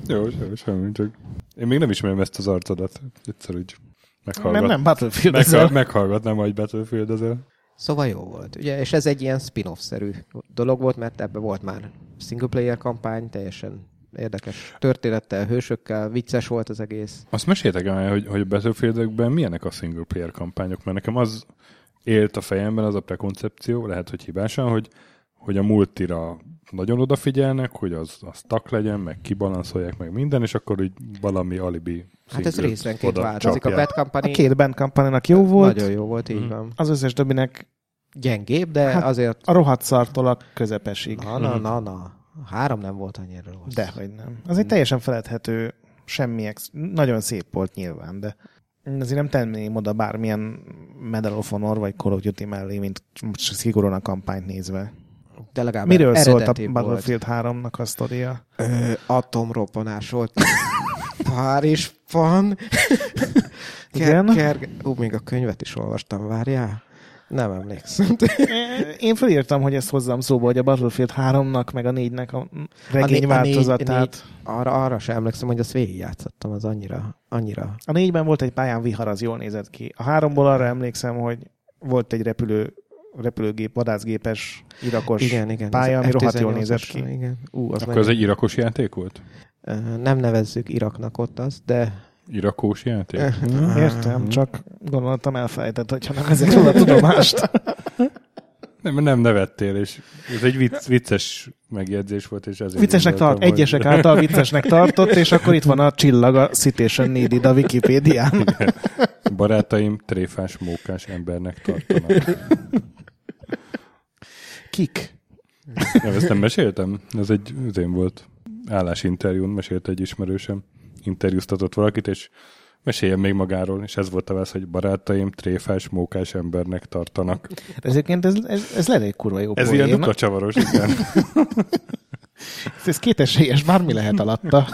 Jó, semmi, csak... Én még nem ismerem ezt az arcodat. Egyszer úgy meghallgatnám. Nem, battlefield-ezel. Meghallgatnám, hogy battlefield-ezel. Szóval jó volt, ugye, és ez egy ilyen spin-off-szerű dolog volt, mert ebben volt már single-player kampány, teljesen érdekes történettel, hősökkel, vicces volt az egész. Azt meséltek el, hogy a Battlefield-ekben milyenek a single-player kampányok, mert nekem az élt a fejemben, az a prekoncepció, lehet, hogy hibásan, hogy a multira nagyon odafigyelnek, hogy az tak legyen, meg kibalanszolják, meg minden, és akkor úgy valami alibi. Hát ez részenként változik. A két Bad Company-nak jó volt. Nagyon jó volt, így van. Az összes többinek gyengébb, de hát azért... A rohadt szartól a közepesig. Na. Három nem volt annyira rossz. Dehogy nem. Az egy teljesen feledhető, nagyon szép volt nyilván, de azért nem tenném oda bármilyen Medal of Honor vagy Call of Duty mellé, mint szigorúan a kampányt nézve. De legalább miről szólt a Battlefield 3-nak a sztoria? Atomroppanás volt. Párizsban. Igen? Még a könyvet is olvastam, várjál? Nem emlékszem. Én felírtam, hogy ezt hozzám szóba, hogy a Battlefield 3-nak, meg a 4-nek a regényváltozatát. Arra sem emlékszem, hogy azt végigjátszottam, az annyira. A 4-ben volt egy pályán vihar, az jól nézett ki. A 3-ból arra emlékszem, hogy volt egy repülőgép, vadászgépes, irakos igen, pálya, ami rohadt jól nézett ki. Igen. Akkor ez egy irakos játék volt? Nem nevezzük Iraknak ott azt, de... Irakós játék? Értem, csak gondoltam elfelejtett, hogyha nem ezek róla tudomást. Nem nevettél, és ez egy vicces megjegyzés volt, és ezért... Viccesnek tart, egyesek által viccesnek tartott, és akkor itt van a csillag a Citation Needed a Wikipédián. Igen. Barátaim tréfás, mókás embernek tartanak. Kik? Nem, ezt nem meséltem. Ez egy üzém volt. Állásinterjún mesélt egy ismerősem. Interjúztatott valakit, és meséljen még magáról, és ez volt a válasz, hogy barátaim tréfás, mókás embernek tartanak. Ezért ez elég kurva jó poén. Ez ilyen dupla csavaros, igen. Ez kétesélyes, bármi lehet alatta.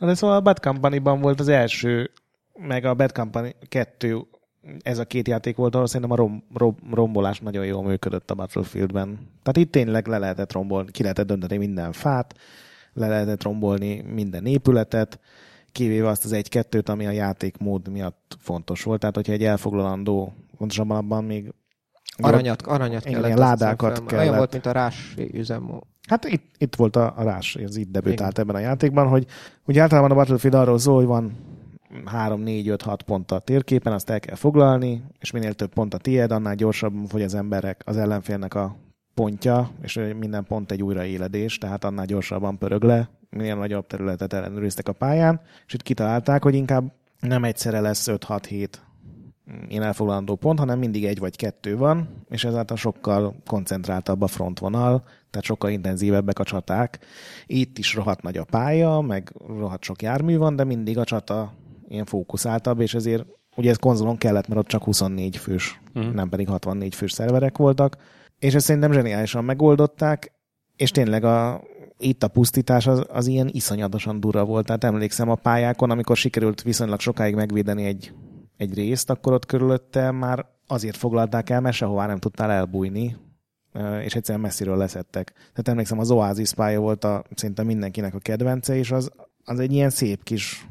De szóval a Bad Company-ban volt az első, meg a Bad Company 2, ez a két játék volt, ahol szerintem a rombolás nagyon jól működött a Battlefieldben. Tehát itt tényleg le lehetett rombolni, ki lehetett dönteni minden fát, le lehetett rombolni minden épületet, kivéve azt az 1-2-t, ami a játékmód miatt fontos volt. Tehát, hogyha egy elfoglalandó, pontosabban abban még... Aranyat igen, kellett. Ládákat kellett. Olyan volt, mint a rás üzemmód. Hát itt volt a rás, az itt debütált ebben a játékban, hogy ugye általában a Battlefield arról szól, hogy van 3, 4, 5, 6 pont a térképen, azt el kell foglalni, és minél több pont a tiéd, annál gyorsabban fogy az emberek, az ellenfélnek a pontja, és minden pont egy újraéledés, tehát annál gyorsabban pörög le, minél nagyobb területet ellenőriztek a pályán, és itt kitalálták, hogy inkább nem egyszerre lesz 5-6-7 én elfoglalandó pont, hanem mindig 1 vagy 2 van, és ezáltal sokkal koncentráltabb a frontvonal, tehát sokkal intenzívebbek a csaták. Itt is rohadt nagy a pálya, meg rohadt sok jármű van, de mindig a csata ilyen fókuszáltabb, és ezért ugye ez konzolon kellett, mert ott csak 24 fős, nem pedig 64 fős szerverek voltak, és ezt szerintem zseniálisan megoldották, és tényleg itt a pusztítás az ilyen iszonyatosan durva volt. Tehát emlékszem a pályákon, amikor sikerült viszonylag sokáig megvédeni egy részt, akkor ott körülötte már azért foglalták el, mert sehová nem tudtál elbújni, és egyszerűen messziről leszedtek. Tehát emlékszem, az Oasis pálya volt szinte mindenkinek a kedvence, és az egy ilyen szép kis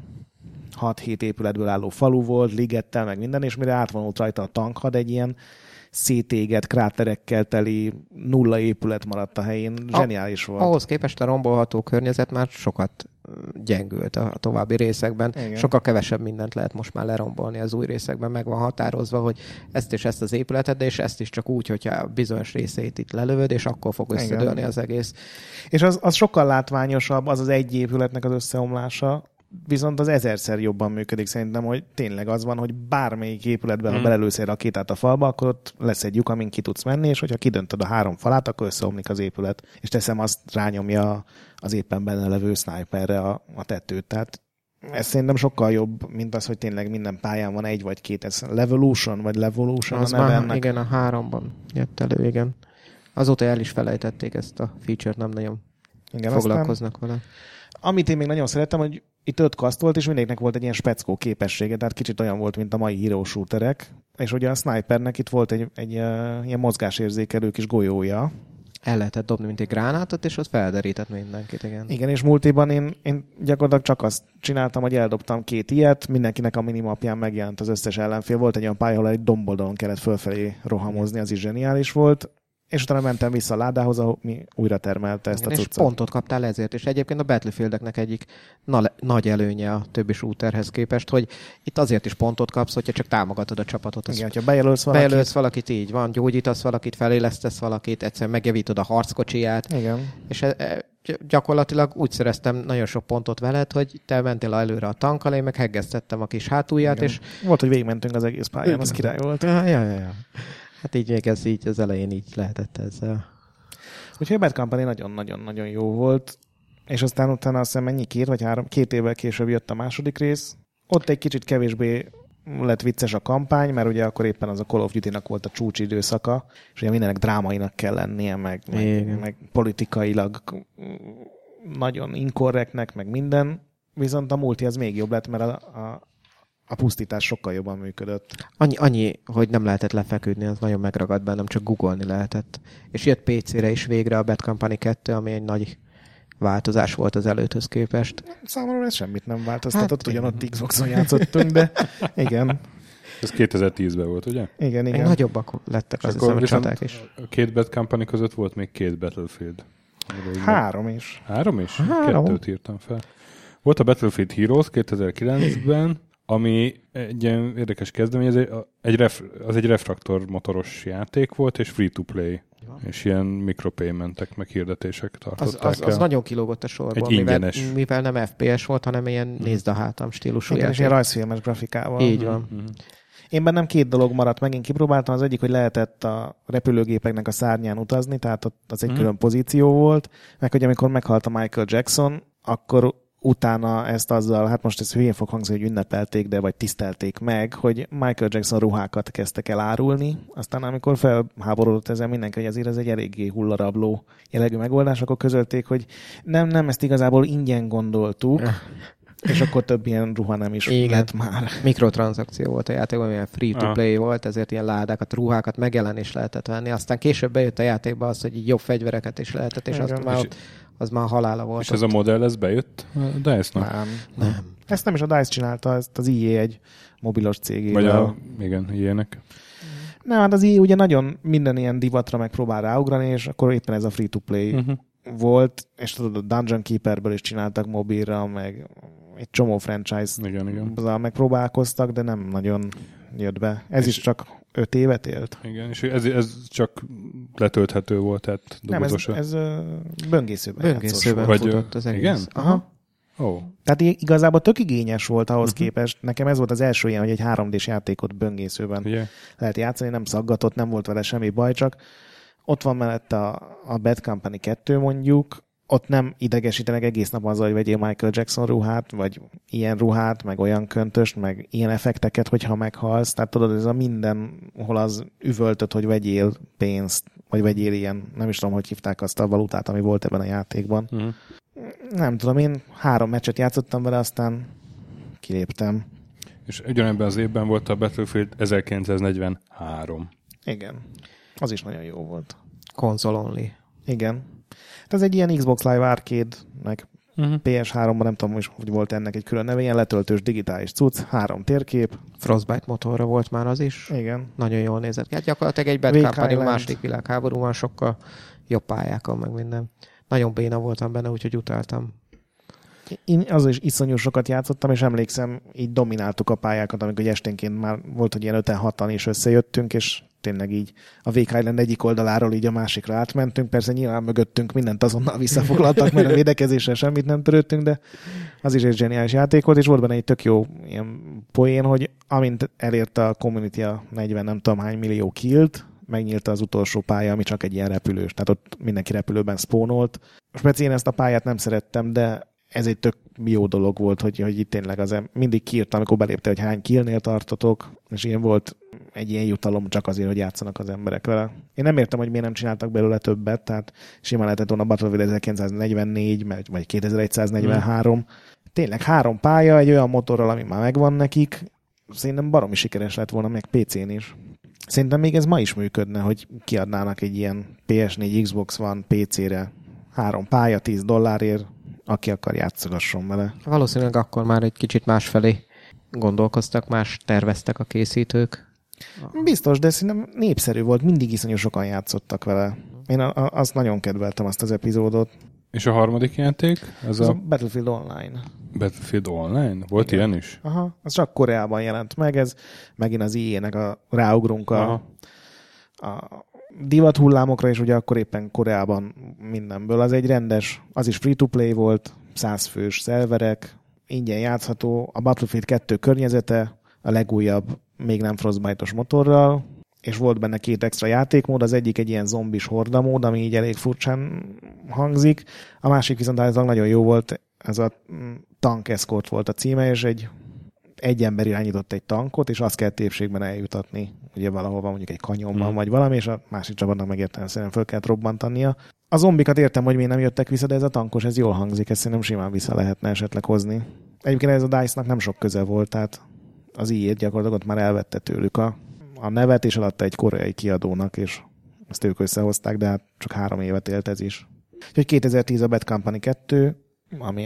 6-7 épületből álló falu volt, ligettel, meg minden, és mire átvonult rajta a tankhad, egy ilyen szétégett, kráterekkel teli, nulla épület maradt a helyén. Zseniális volt. Ahhoz képest a rombolható környezet már sokat gyengült a további részekben. Igen. Sokkal kevesebb mindent lehet most már lerombolni az új részekben. Meg van határozva, hogy ezt és ezt az épületet, de és ezt is csak úgy, hogyha bizonyos részét itt lelövöd, és akkor fog összedőlni az egész. És az sokkal látványosabb, az egy épületnek az összeomlása, viszont az 1000-szer jobban működik szerintem, hogy tényleg az van, hogy bármelyik épületben, ha belelősz egy rakétát a falba, akkor ott lesz egy lyuk, amin ki tudsz menni, és hogyha kidöntöd a 3 falát, akkor összeomlik az épület, és teszem azt rányomja az éppen benne levő sniperre a tetőt. Tehát ez szerintem sokkal jobb, mint az, hogy tényleg minden pályán van 1 vagy 2, ez Levolution, vagy Levolution az a neve ennek. Igen, a 3-ban jött elő, igen. Azóta el is felejtették ezt a feature-t, nem nagyon foglalkoznak vele. Amit én még nagyon szerettem, hogy itt 5 kaszt volt, és mindegyiknek volt egy ilyen speckó képessége, tehát kicsit olyan volt, mint a mai hero shooterek, és ugye a snipernek itt volt egy ilyen mozgásérzékelő kis golyója. El lehetett dobni, mint egy gránátot, és ott felderített mindenkit, igen. Igen, és multiban én gyakorlatilag csak azt csináltam, hogy eldobtam 2 ilyet, mindenkinek a minimapján megjelent az összes ellenfél. Volt egy olyan pálya, ahol egy domboldalon kellett fölfelé rohamozni, az is zseniális volt. És utána mentem vissza a ládához, ami újra termelte ezt a cuccot. És pontot kaptál ezért. És egyébként a Battlefieldeknek egyik nagy előnye a többi shooterhez képest, hogy itt azért is pontot kapsz, hogyha csak támogatod a csapatot. Igen, hogyha bejelölsz valakit, így van, gyógyítasz valakit, felélesztesz valakit, egyszerűen megjavítod a harckocsiját. Igen. És gyakorlatilag úgy szereztem nagyon sok pontot veled, hogy te mentél előre a tankkal, én meg heggeztettem a kis hátulját. Igen. És volt, hogy végigmentünk az egész pályán, az király volt. Ja. Hát így még ez így az elején így lehetett ezzel. Úgyhogy a Bad Company nagyon-nagyon-nagyon jó volt, és aztán utána azt hiszem mennyi 2 vagy 3 évvel később jött a második rész. Ott egy kicsit kevésbé lett vicces a kampány, mert ugye akkor éppen az a Call of Duty-nak volt a csúcs időszaka, és ugye mindenek drámainak kell lennie, meg politikailag nagyon inkorrektnek, meg minden. Viszont a multi az még jobb lett, mert a pusztítás sokkal jobban működött. Annyi, hogy nem lehetett lefeküdni, az nagyon megragadt bennem, csak googolni lehetett. És jött PC-re is végre a Bad Company 2, ami egy nagy változás volt az előtthöz képest. Számomra ez semmit nem változtatott, ugyanott Xboxon játszottunk, de igen. Ez 2010-ben volt, ugye? Igen. Egy nagyobbak lettek az hiszem a csaták is. A 2 Bad Company között volt még 2 Battlefield. 3 is? 2-t írtam fel. Volt a Battlefield Heroes 2009-ben, ami egy ilyen érdekes kezdeményezés, az egy refraktor motoros játék volt, és free-to-play. Ja. És ilyen micropaymentek, meg hirdetések tartották az nagyon kilógott a sorból, mivel nem FPS volt, hanem ilyen nézd a hátam stílusú játék. És ilyen rajzfilmes grafikával. Így van. Mm-hmm. Én bennem két dolog maradt, megint kipróbáltam. Az egyik, hogy lehetett a repülőgépeknek a szárnyán utazni, tehát ott az egy külön pozíció volt, meg hogy amikor meghalt a Michael Jackson, akkor utána ezt azzal, hát most ez hülyén fog hangzni, hogy ünnepelték, de vagy tisztelték meg, hogy Michael Jackson ruhákat kezdtek el árulni, aztán amikor felháborodott ezen mindenki, hogy ezért ez egy eléggé hullarabló jellegű megoldás, akkor közölték, hogy nem, ezt igazából ingyen gondoltuk, és akkor több ilyen ruha nem is lett már. Mikrotranszakció volt a játékban, ilyen free-to-play volt, ezért ilyen ládákat, ruhákat megjelenés lehetett venni. Aztán később bejött a játékba az, hogy így jobb fegyvereket is lehetett, és azt már ott, az már halála volt. És ez a modell, ez bejött a DICE-nak? Nem. Ezt nem is a DICE csinálta, ezt az IE egy mobilos cégével. Vagy IE-nek. Nem, hát az IE ugye nagyon minden ilyen divatra megpróbál ráugrani, és akkor éppen ez a free-to-play volt, és tudod, a Dungeon Keeperből is csináltak mobilra, meg egy csomó franchise-zal megpróbálkoztak, de nem nagyon jött be. Ez és is csak 5 évet élt. Igen, és ez csak letölthető volt, tehát dobozosan. Nem, ez böngészőben futott az egész. Igen? Aha. Oh. Tehát igazából tök igényes volt ahhoz képest. Nekem ez volt az első ilyen, hogy egy 3D-s játékot böngészőben lehet játszani, nem szaggatott, nem volt vele semmi baj, csak ott van mellett a Bad Company 2 mondjuk, ott nem idegesítenek egész nap azzal, hogy vegyél Michael Jackson ruhát, vagy ilyen ruhát, meg olyan köntöst, meg ilyen effekteket, hogyha meghalsz. Tehát tudod, ez a mindenhol az üvöltöd, hogy vegyél pénzt, vagy vegyél ilyen, nem is tudom, hogy hívták azt a valutát, ami volt ebben a játékban. Mm. Nem tudom, én 3 meccset játszottam vele, aztán kiléptem. És ugyanebben az évben volt a Battlefield 1943. Igen. Az is nagyon jó volt. Console only. Igen. Ez egy ilyen Xbox Live Arcade, meg PS3-ban, nem tudom, hogy volt ennek egy külön neve, ilyen letöltős digitális cucc, 3 térkép. Frostbite motorra volt már az is. Igen. Nagyon jól nézett ki. Hát gyakorlatilag egy Bad Company második világháborúban sokkal jobb pályákon, meg minden. Nagyon béna voltam benne, úgyhogy utáltam. Én azon is iszonyú sokat játszottam, és emlékszem, így domináltuk a pályákat, amikor esténként már volt, hogy ilyen 5-6-an is összejöttünk, és tényleg így a Wake Island egyik oldaláról így a másikra átmentünk, persze nyilván mögöttünk mindent azonnal visszafoglaltak, mert a védekezéssel semmit nem törődtünk, de az is egy zseniális játék volt, és volt benne egy tök jó ilyen poén, hogy amint elérte a community a 40 nem tudom hány millió killt, megnyílt az utolsó pálya, ami csak egy ilyen repülős, tehát ott mindenki repülőben spawnolt. Most én ezt a pályát nem szerettem, de ez egy tök jó dolog volt, hogy itt tényleg az mindig kiírtam, amikor belépte, hogy hány killnél tartotok, és ilyen volt egy ilyen jutalom csak azért, hogy játszanak az emberek vele. Én nem értem, hogy miért nem csináltak belőle többet, tehát simán lehetett volna Battlefield 1944, vagy 2143. Tényleg 3 pálya, egy olyan motorral, ami már megvan nekik, szerintem baromi sikeres lett volna, meg PC-n is. Szerintem még ez ma is működne, hogy kiadnának egy ilyen PS4, Xbox One PC-re 3 pálya, $10 aki akar játszogasson vele. Valószínűleg akkor már egy kicsit másfelé gondolkoztak, más terveztek a készítők. Biztos, de szerintem népszerű volt, mindig iszonyú sokan játszottak vele. Én azt nagyon kedveltem, azt az epizódot. És a harmadik játék? Ez a Battlefield Online. Battlefield Online? Volt ilyen is? Aha, az csak Koreában jelent meg, ez megint az IE-nek ráugrunk a divat hullámokra, és ugye akkor éppen Koreában mindenből. Az egy rendes, az is free-to-play volt, 100 fős szerverek, ingyen játszható, a Battlefield 2 környezete, a legújabb, még nem Frostbite-os motorral, és volt benne 2 extra játékmód, az egyik egy ilyen zombis hordamód, ami így elég furcsán hangzik, a másik viszont általában nagyon jó volt, ez a Tank Escort volt a címe, és egy ember irányított egy tankot, és azt kell tépségben eljutatni, ugye valahova mondjuk egy kanyonban vagy valami, és a másik csapatnak meg értelemszerűen föl kell robbantania. A zombikat értem, hogy miért nem jöttek vissza, de ez a tankos, ez jól hangzik, ezt szerintem simán vissza lehetne esetleg hozni. Egyébként ez a DICE-nak nem sok köze volt, tehát az IE-t gyakorlatilag ott már elvette tőlük a nevet, és eladta egy koreai kiadónak, és ezt ők összehozták, de hát csak 3 évet élt ez is. Úgyhogy 2010 a Bad Company 2,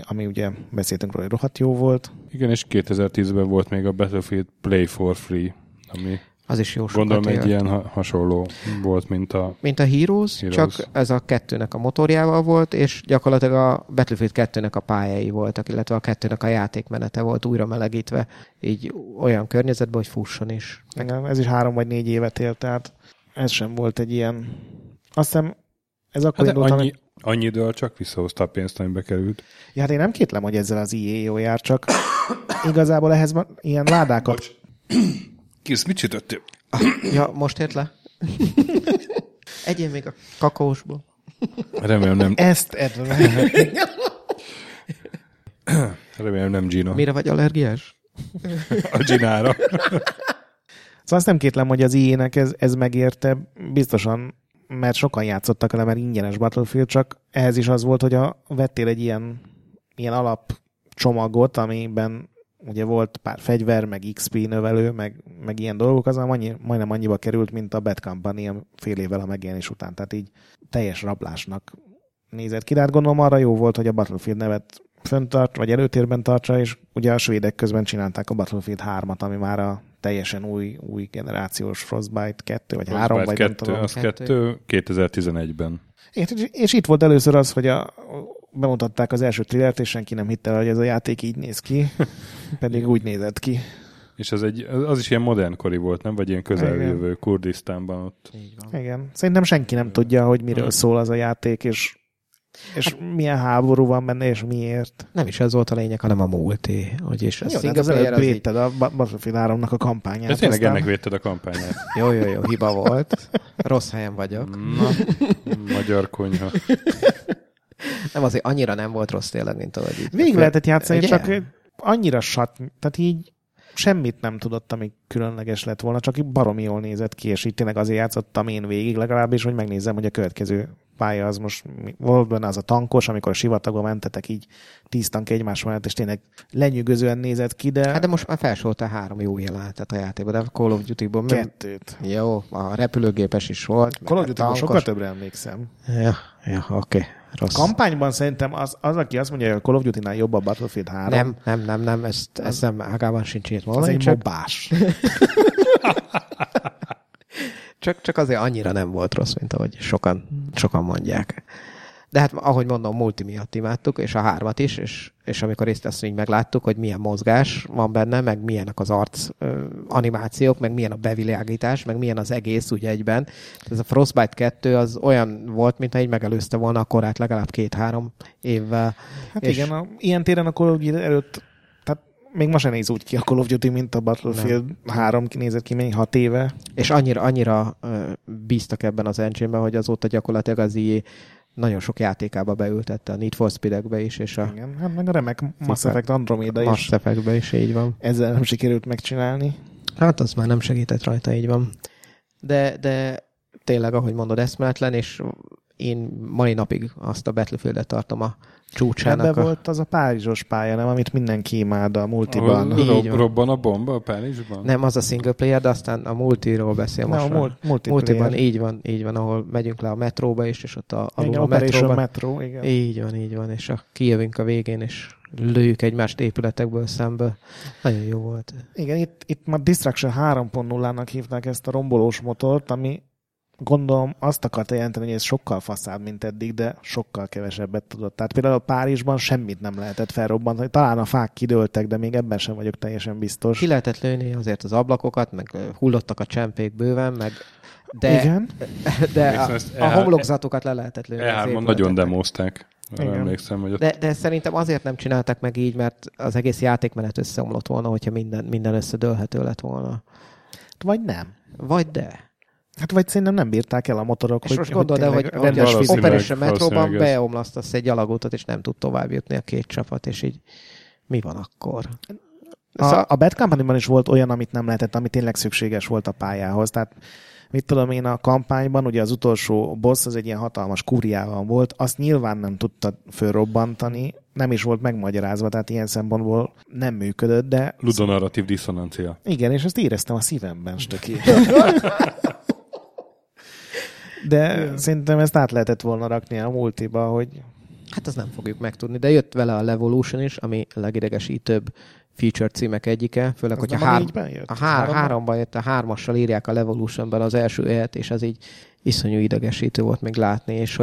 ami ugye beszéltünk róla, hogy rohadt jó volt. Igen, és 2010-ben volt még a Battlefield Play for Free, ami Az is jó sokat. Gondolom élt. Egy ilyen hasonló volt, mint a Heroes, csak ez a 2-nek a motorjával volt, és gyakorlatilag a Battlefield 2-nek a pályái voltak, illetve a 2-nek a játékmenete volt újra melegítve, így olyan környezetben, hogy fusson is. Igen, ez is 3 vagy 4 évet élt, tehát ez sem volt egy ilyen... Azt hiszem, ez akkor hát indult, annyi idő csak visszahozta a pénzt, amibe került. Ja, hát én nem kétlem, hogy ezzel az EA-jó jár, csak igazából ehhez van ilyen ládákat... Kész, mit csütöttél? Ja, most ért le. Egyél még a kakaósból. Remélem nem. Ezt edve. Remélem nem Gina. Mire vagy allergiás? A Gina-ra. Szóval azt nem kétlem, hogy az EA-nek ez megérte biztosan, mert sokan játszottak vele, mert ingyenes Battlefield, csak ehhez is az volt, hogy vettél egy ilyen alapcsomagot, amiben ugye volt pár fegyver, meg XP növelő, meg ilyen dolgok, az majdnem annyiba került, mint a Bad Company fél évvel a megjelenés után. Tehát így teljes rablásnak nézett ki. De hát gondolom arra jó volt, hogy a Battlefield nevet fönntart, vagy előtérben tartsa, és ugye a svédek közben csinálták a Battlefield 3-at, ami már a teljesen új generációs Frostbite 2, vagy Frostbite 3, vagy 2, nem tudom. 2, 2011-ben. És itt volt először az, hogy bemutatták az első trillert, és senki nem hitte el, hogy ez a játék így néz ki, pedig úgy nézett ki. És az is ilyen modernkori volt, nem? Vagy ilyen közeljövő Kurdisztánban ott. Igen. Szerintem senki nem tudja, hogy miről szól az a játék, és milyen háború van benne, és miért. Nem is ez volt a lényeg, hanem a múlté. És jó, de az előbb védted a Battlefield 3-nak a kampányát. De tényleg ennek védted a kampányát. Jó, hiba volt. Rossz helyen vagyok. Na, magyar konyha. Nem, azért annyira nem volt rossz tényleg, mint ahogy így. Végig lehetett játszani, ugye? Csak annyira tehát így semmit nem tudott, ami különleges lett volna, csak így baromi jól nézett ki, és így tényleg azért játszottam én végig legalábbis, hogy megnézzem, hogy a következő pálya az most volt benne az a tankos, amikor a sivatagon mentetek így 10 tank egymás mellett, és tényleg lenyűgözően nézett ki, de... Hát de most már felsoroltál 3 jó jelenetet a játékban, de a Call of Duty-ból... 2-t. Jó, a repülőgépes is volt. Call of Duty-ból sokkal többre emlékszem. Ja, oké. Rossz. Kampányban szerintem az, aki azt mondja, hogy a Call of Duty-nál jobb a Battlefield 3. Nem, ez nem ágában sincs itt valami. Ez egy mobás. Csak azért annyira nem volt rossz, mint ahogy sokan mondják. De hát ahogy mondom, multi miatt imádtuk, és a 3-at is, és amikor ezt így megláttuk, hogy milyen mozgás van benne, meg milyenek az arc animációk, meg milyen a bevilágítás, meg milyen az egész ugye egyben. Ez a Frostbite 2 az olyan volt, mintha így megelőzte volna a korát legalább 2-3 évvel. Hát és igen, ilyen téren a Call of Duty előtt, tehát még ma sem néz úgy ki a Call of Duty, mint a Battlefield 3 nézett ki még 6 éve. És annyira bíztak ebben az engine-ben, hogy azóta gyakorlatilag az így nagyon sok játékába beültette, a Need for Speed-ekbe is, és a... Igen, hát meg a remek Mass Effect Andromeda is. Mass Effect-be is, így van. Ezzel nem sikerült megcsinálni. Hát az már nem segített rajta, így van. De tényleg, ahogy mondod, eszméletlen, és én mai napig azt a Battlefield-et tartom a csúcsának. Ebbe volt az a párizsos pálya, nem? Amit mindenki imád a multiban. Robban a bomba a Párizsban? Nem, az a single player, de aztán a multiról beszél most. No, multiban, így van, ahol megyünk le a metróba is, és ott alul a metróban. Metro, igen. Így van, és kijövünk a végén, és lőjük egymást épületekből szembe. Nagyon jó volt. Igen, itt már Destruction 3.0-nak hívták ezt a rombolós motort, ami gondolom azt akarta jelenteni, hogy ez sokkal faszább, mint eddig, de sokkal kevesebbet tudott. Tehát például a Párizsban semmit nem lehetett felrobbantani. Talán a fák kidőltek, de még ebben sem vagyok teljesen biztos. Ki lehetett lőni azért az ablakokat, meg hullottak a csempék bőven, meg... De a homlokzatokat le lehetett lőni. E3-on nagyon demozták. Emlékszem, hogy ott... de szerintem azért nem csináltak meg így, mert az egész játékmenet összeomlott volna, hogyha minden összedőlhető lett volna. Vagy nem. Vagy de... Hát vagy szerintem nem bírták el a motorok, és hogy... És most gondolod el, hogy a Operation Metróban beomlasztasz egy gyalogútat, és nem tud tovább jutni a két csapat, és így mi van akkor? A Bad Company-ban is volt olyan, amit nem lehetett, ami tényleg szükséges volt a pályához. Tehát mit tudom én, a kampányban, ugye az utolsó boss az egy ilyen hatalmas kúriával volt, azt nyilván nem tudta fölrobbantani, nem is volt megmagyarázva, tehát ilyen szempontból nem működött, de... Ludonarratív diszonancia. Igen, és ezt éreztem a szívemben, stöki. De szerintem ezt át lehetett volna rakni a multiba, hogy... Hát azt nem fogjuk megtudni, de jött vele a Revolution is, ami legidegesítőbb feature címek egyike, főleg, hogyha háromban jött, a hármassal írják a Levolutionben az első élet, és ez így iszonyú idegesítő volt még látni, és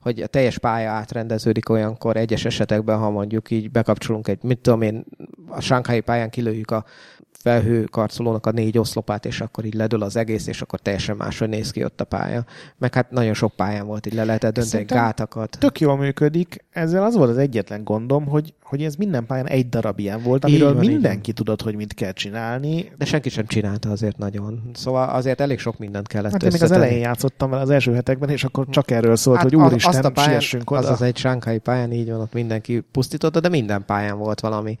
hogy a teljes pálya átrendeződik olyankor egyes esetekben, ha mondjuk így bekapcsolunk egy, mit tudom én, a Shanghai pályán kilőjük a felhőkarcolónak a 4 oszlopát, és akkor így ledől az egész, és akkor teljesen máshogy néz ki ott a pálya. Meg hát nagyon sok pályán volt, így le lehetett dönteni gátakat. Tök jól működik. Ezzel az volt az egyetlen gondom, hogy ez minden pályán egy darab ilyen volt, amiről van, mindenki tudott, hogy mit kell csinálni. De senki sem csinálta azért nagyon. Szóval azért elég sok mindent kellett összetenni. Még az elején játszottam vele az első hetekben, és akkor csak erről szólt, hát, hogy úristen, siessünk oda. Az egy shanghai pályán így van, ott mindenki pusztította, de minden pályán volt valami.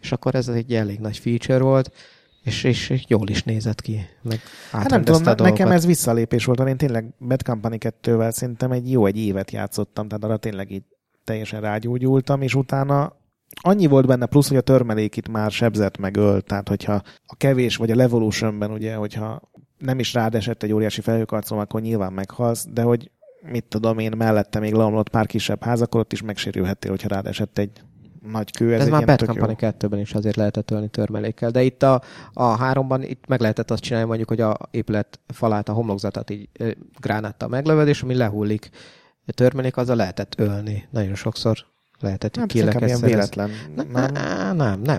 És akkor ez egy elég nagy feature volt, és jól is nézett ki. Meg hát nem tudom, nekem ez visszalépés volt, mert én tényleg Bad Company 2-vel szerintem egy évet játszottam, tehát arra tényleg így teljesen rágyúgyultam, és utána annyi volt benne plusz, hogy a törmelék itt már sebzett meg ölt, tehát hogyha a kevés, vagy a Levolutionben ugye, hogyha nem is rád esett egy óriási felhőkarcoló, akkor nyilván meghalsz, de hogy mit tudom én, mellette még leomlott pár kisebb ház, akkor ott is megsérülhettél, hogyha rád esett egy nagy kő, ez már Bad Company 2-ben is azért lehetett ölni törmelékkel, de itt a 3-ban itt meg lehetett azt csinálni, mondjuk, hogy a épület falát, a homlokzatát így gránáttal meglövöd, és ami lehullik a törmelék, azzal lehetett ölni. Nagyon sokszor lehetett így kilekezni.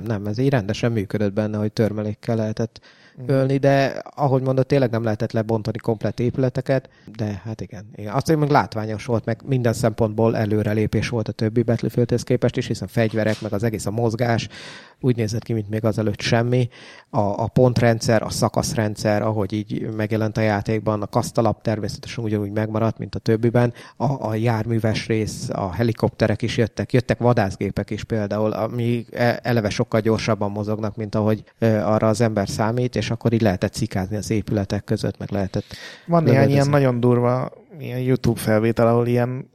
Nem, ez így rendesen működött benne, hogy törmelékkel lehetett ölni, de ahogy mondod, tényleg nem lehetett lebontani komplett épületeket, de hát igen. Azt mondjuk látványos volt, meg minden szempontból előrelépés volt a többi Battlefieldhez képest is, hiszen fegyverek, meg az egész a mozgás úgy nézett ki, mint még azelőtt semmi. A pontrendszer, a szakaszrendszer, ahogy így megjelent a játékban, a kasztalap természetesen ugyanúgy megmaradt, mint a többiben. A járműves rész, a helikopterek is jöttek vadászgépek is például, ami eleve sokkal gyorsabban mozognak, mint ahogy arra az ember számít, és akkor így lehetett cikázni az épületek között, meg lehetett... Van néhány ilyen nagyon durva ilyen YouTube felvétel, ahol ilyen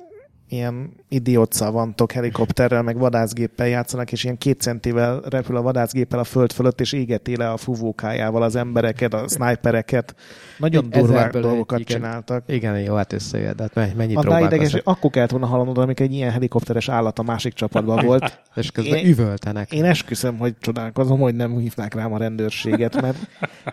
idiót szavantok helikopterrel, meg vadászgéppel játszanak, és ilyen 2 centivel repül a vadászgéppel a föld fölött, és égeti le a fúvókájával az embereket, a snipereket. Nagyon durva dolgokat csináltak. Igen, jó, hát összejön, de hát mennyit próbálkoztak. Akkor kellett volna hallanod, amikor egy ilyen helikopteres állat a másik csapatban volt. És közben üvöltenek. Én esküszöm, hogy csodálkozom, hogy nem hívnák rám a rendőrséget, mert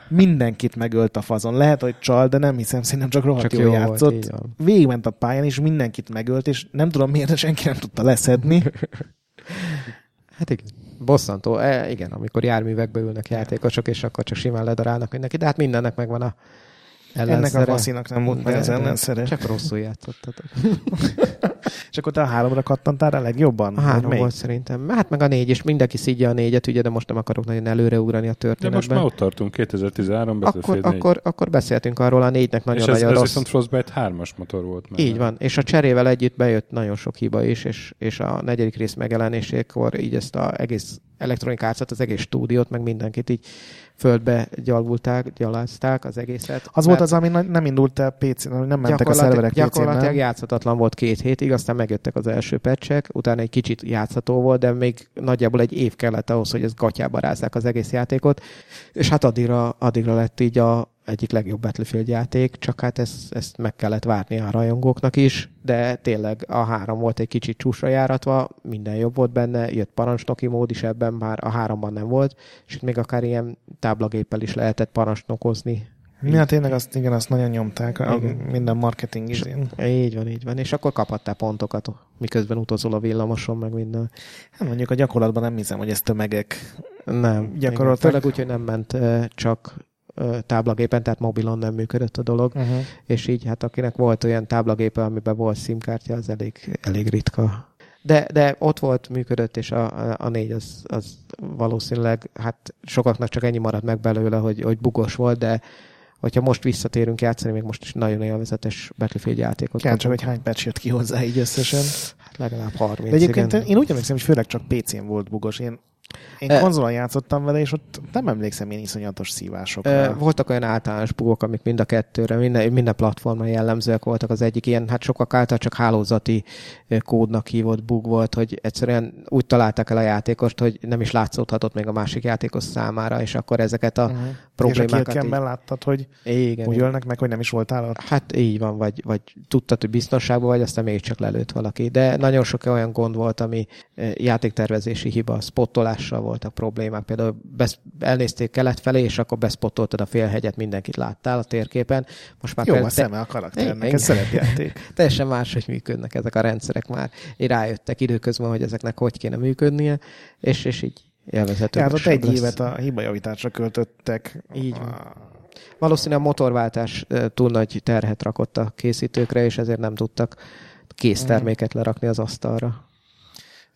mindenkit megölt a fazon. Lehet, hogy csal, de nem hiszem, szerintem csak rohadt jól játszott. Végigment a pályán, és mindenkit megölt, és nem tudom miért, de senki nem tudta leszedni. Hát igen, bosszantó. Igen, amikor járművekbe ülnek játékosok, és akkor csak simán ledarálnak mindenki, de hát mindennek megvan a ellenszere. Ennek a faszinak nem volt meg az ellenszere. Csak rosszul játszottatok. És akkor te a 3-ra kattantál rá legjobban? A 3 volt szerintem. Hát meg a 4, és mindenki szidja a 4-et, ugye, de most nem akarok nagyon előreugrani a történetben. De most már ott tartunk, 2013 Battlefield 4. Akkor beszéltünk arról, a 4-nek nagyon rossz. És ez Frostbite 3-as motor volt. Mellett. Így van, és a cserével együtt bejött nagyon sok hiba is, és a 4. rész megjelenésékor így ezt az egész Electronic Arts-ot, az egész stúdiót, meg mindenkit így földbe gyalázták az egészet. Az volt az, ami nem indult el PC-n, nem mentek a szerverek PC-n. Gyakorlatilag játszhatatlan volt 2 hétig, aztán megjöttek az első patchek, utána egy kicsit játszható volt, de még nagyjából egy év kellett ahhoz, hogy ezt gatyába rázzák az egész játékot, és hát addigra lett így egyik legjobb Battlefield játék, csak hát ezt meg kellett várni a rajongóknak is, de tényleg a 3 volt egy kicsit csúcsra járatva, minden jobb volt benne, jött parancsnoki mód is, ebben már a 3-ban nem volt, és itt még akár ilyen táblagéppel is lehetett parancsnokozni. Ja, tényleg azt nagyon nyomták, minden marketing is. Így van. És akkor kaphattál pontokat, miközben utazol a villamoson, meg minden. Hát mondjuk a gyakorlatban nem hiszem, hogy ez tömegek gyakoroltak. Főleg úgy, hogy nem ment csak táblagépen, tehát mobilon nem működött a dolog, és így hát akinek volt olyan táblagépe, amiben volt SIM-kártya, az elég ritka. De ott volt, működött, és a 4 az valószínűleg, hát sokaknak csak ennyi maradt meg belőle, hogy bugos volt, de hogyha most visszatérünk játszani, még most is nagyon élvezetes Battlefield játékot. Kár csak, hogy hány patch jött ki hozzá így összesen. Hát legalább 30. De egyébként igen. Én úgy emlékszem, hogy főleg csak PC-n volt bugos. Én konzolon játszottam vele, és ott nem emlékszem én iszonyatos szívásokra. Voltak olyan általános bugok, amik mind a 2-re, minden platformon jellemzőek voltak. Az egyik ilyen, hát sokak által csak hálózati kódnak hívott bug volt, hogy egyszerűen úgy találtak el a játékost, hogy nem is látszódhatott még a másik játékos számára, és akkor ezeket a problémákat... És a kilkemben láttad, hogy úgy ölnek meg, hogy nem is voltál ott? Hát így van, vagy tudtad, hogy biztonságban vagy, aztán mégis csak lelőtt valaki. De nagyon sok olyan gond volt, ami játéktervezési hiba, spottolás látással voltak problémák. Például elnézték kelet felé, és akkor beszpottoltad a félhegyet, mindenkit láttál a térképen. Most már jó, a szeme a karakternek, ez szerepjáték. Teljesen máshogy működnek ezek a rendszerek már. Rájöttek időközben, hogy ezeknek hogy kéne működnie, és így élvezhetőbb. Tehát ott egy évet a hibajavításra költöttek. Így van. Valószínűleg a motorváltás túl nagy terhet rakott a készítőkre, és ezért nem tudtak készterméket lerakni az asztalra.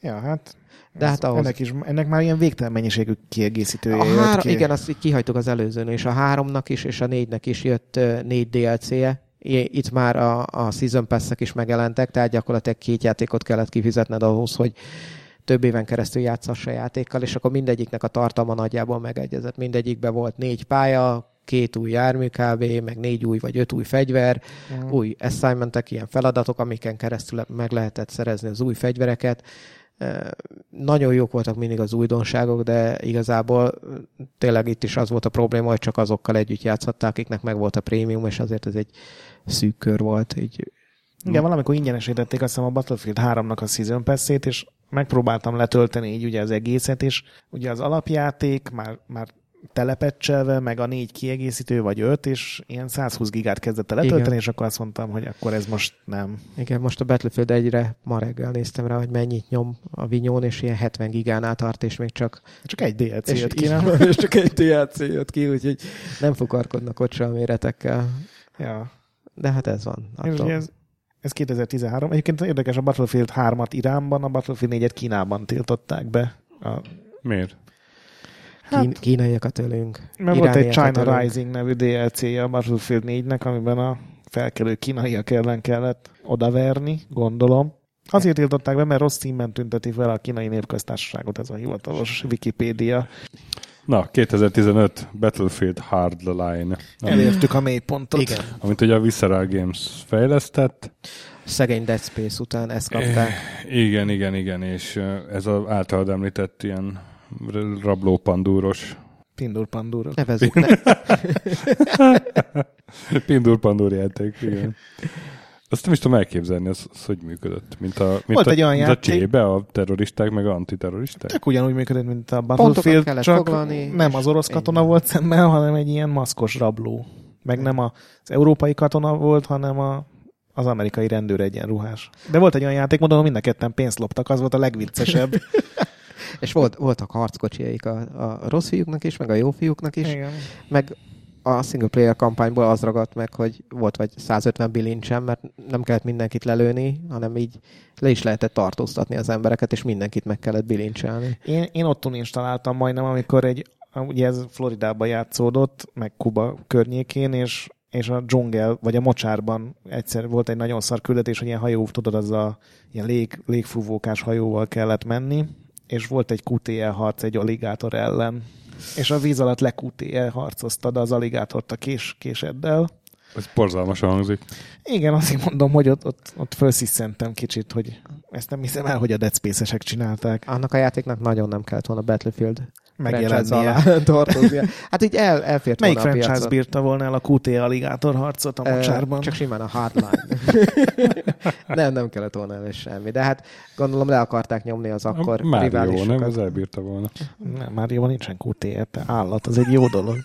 Ja, hát... De hát ahhoz... ennek már ilyen végtelen mennyiségű kiegészítője jött ki. Igen, azt kihajtuk az előzőn, és a 3-nak is, és a 4-nek is jött 4 DLC-je. Itt már a Season Pass-ek is megjelentek, tehát gyakorlatilag 2 játékot kellett kifizetned ahhoz, hogy több éven keresztül játszassa a játékkal, és akkor mindegyiknek a tartalma nagyjából megegyezett. Mindegyikben volt 4 pálya, 2 új jármű kb., meg 4 új vagy 5 új fegyver, új assignmentek, ilyen feladatok, amiken keresztül meg lehetett szerezni az új fegyvereket. Nagyon jók voltak mindig az újdonságok, de igazából tényleg itt is az volt a probléma, hogy csak azokkal együtt játszhatták, akiknek meg volt a prémium, és azért ez egy szűk kör volt. Így... Igen, valamikor ingyenesítették azt hiszem a Battlefield 3-nak a Season Pass-ét, és megpróbáltam letölteni így ugye az egészet, és ugye az alapjáték már telepecselve, meg a 4 kiegészítő, vagy 5, és ilyen 120 gigát kezdett el letölteni, igen. És akkor azt mondtam, hogy akkor ez most nem. Igen, most a Battlefield 1-re ma reggel néztem rá, hogy mennyit nyom a vinyón, és ilyen 70 gigánál tart, és még csak... Csak egy DLC jött ki, nem? És csak egy DLC jött ki, úgyhogy nem fukarkodnak ott se a méretekkel. Ja. De hát ez van. Ez 2013. Egyébként érdekes, a Battlefield 3-at Iránban, a Battlefield 4-et Kínában tiltották be. Miért? Hát, kínaiakat ölünk. Mert volt egy China ölünk. Rising nevű DLC-je a Battlefield 4-nek, amiben a felkelő kínaiak ellen kellett odaverni, gondolom. Azért tiltották be, mert rossz címben tünteti fel a Kínai Népköztársaságot, ez a hivatalos Wikipédia. Na, 2015 Battlefield Hardline. Elértük a mélypontot. Igen. Amit ugye a Visceral Games fejlesztett. Szegény Dead Space után ezt kapták. Igen, és ez az általad említett ilyen rablópandúros. Pindurpandúros. Nevezzük. Pindurpandúr játék, igen. Azt nem is tudom elképzelni, az hogy működött. Mint a csébe, a terroristák, meg a antiterroristák. Tök ugyanúgy működött, mint a Battlefield, csak nem az orosz katona volt szemmel, hanem egy ilyen maszkos rabló. Meg nem az európai katona volt, hanem az amerikai rendőr egyenruhás. De volt egy olyan játékmód, ahol mind a ketten pénzt loptak, az volt a legviccesebb. És voltak harckocsiaik a rossz fiúknak is, meg a jó fiúknak is. Igen. Meg a single player kampányból az ragadt meg, hogy volt vagy 150 bilincsem, mert nem kellett mindenkit lelőni, hanem így le is lehetett tartóztatni az embereket, és mindenkit meg kellett bilincselni. Én ott installáltam majdnem, amikor ugye ez Floridában játszódott, meg Kuba környékén, és a dzsungel, vagy a mocsárban egyszer volt egy nagyon szar küldetés, hogy ilyen hajó, tudod, az a ilyen légfúvókás hajóval kellett menni, és volt egy QTE harc egy aligátor ellen, és a víz alatt le QTE harcoztad az aligátort a késeddel. Ez borzalmasan hangzik. Igen, azt mondom, hogy ott felszisztentem kicsit, hogy ezt nem hiszem el, hogy a Dead Space-esek csinálták. Annak a játéknak nagyon nem kellett volna Battlefield franchise alá tartoznia. Hát így elfért volna a piacon. Melyik franchise bírta volna el a QTE aligátor harcot a mocsárban? Csak simán a Hardline. nem kellett volna el semmi. De hát gondolom le akarták nyomni az akkor riválisokat. Mário, nem? Ez elbírta volna. Nem, Mário nincsen QTE, te állat, az egy jó dolog.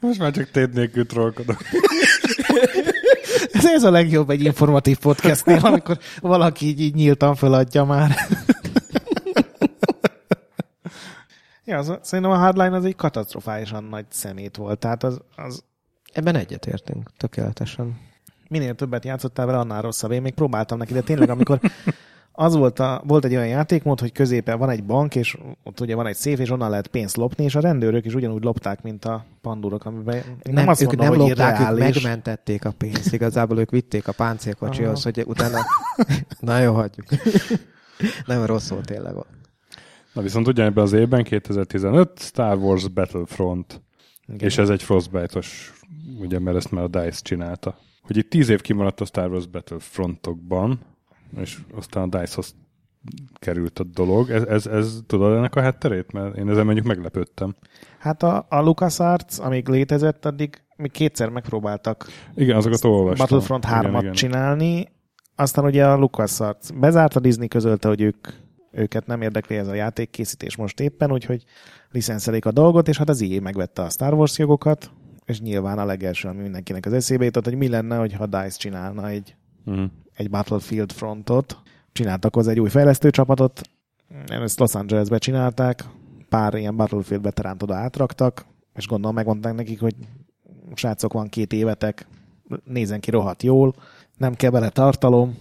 Most már csak tét nélkül trollkodok. Ez a legjobb egy informatív podcastnél, amikor valaki így nyíltan föladja már. Ja, szerintem a Hardline az egy katasztrofálisan nagy szemét volt. Tehát az... Ebben egyetértünk, tökéletesen. Minél többet játszottál vele, annál rosszabb. Én még próbáltam neki, de tényleg amikor... Az volt egy olyan játékmód, hogy középen van egy bank, és ott ugye van egy széf, és onnan lehet pénzt lopni, és a rendőrök is ugyanúgy lopták, mint a pandúrok, amiben nem azt mondom, hogy lopták, irreális. Ők megmentették a pénzt, igazából ők vitték a páncélkocsihoz, hogy utána... Na jó, hagyjuk. Nem rossz volt tényleg. Na viszont ugyanebben az évben, 2015, Star Wars Battlefront. Igen. És ez egy Frostbite-os, ugye, mert ezt már a DICE csinálta. Hogy itt 10 év kimaradt a Star Wars Battlefrontokban, és aztán a DICE-hoz került a dolog. Ez tudod ennek a hátterét? Mert én ezen mondjuk meglepődtem. Hát a LucasArts, amíg létezett, addig még kétszer megpróbáltak. Igen, azokat olvastam. Battlefront 3-at csinálni, Aztán ugye a LucasArts bezárt, a Disney közölte, hogy őket nem érdekli ez a játékkészítés most éppen, úgyhogy licenszelik a dolgot, és hát az EA megvette a Star Wars jogokat, és nyilván a legelső, ami mindenkinek az eszébe jutott, hogy mi lenne, hogyha DICE csinálna egy Battlefield frontot. Csináltak hozzá egy új fejlesztőcsapatot, ezt Los Angelesbe csinálták, pár ilyen Battlefield veteránt oda átraktak, és gondolom megmondták nekik, hogy srácok, van 2 évetek, nézzen ki rohadt jól, nem kell bele tartalom,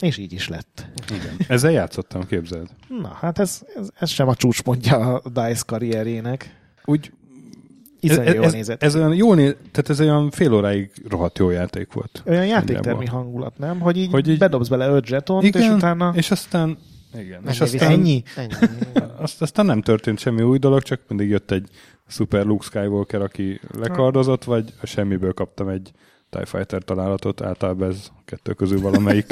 és így is lett. Igen. Ezzel játszottam, képzeld. Na, hát ez sem a csúcspontja a DICE karrierjének. Úgy jól nézett. Ez olyan fél óráig rohadt jó játék volt. Olyan játéktermi hangulat, nem? Hogy így bedobsz bele 5 zsetont, igen, és utána... és aztán... igen. És aztán ennyi. Aztán nem történt semmi új dolog, csak mindig jött egy szuper Luke Skywalker, aki lekardozott, vagy a semmiből kaptam egy TIE Fighter találatot, általában ez kettő közül valamelyik.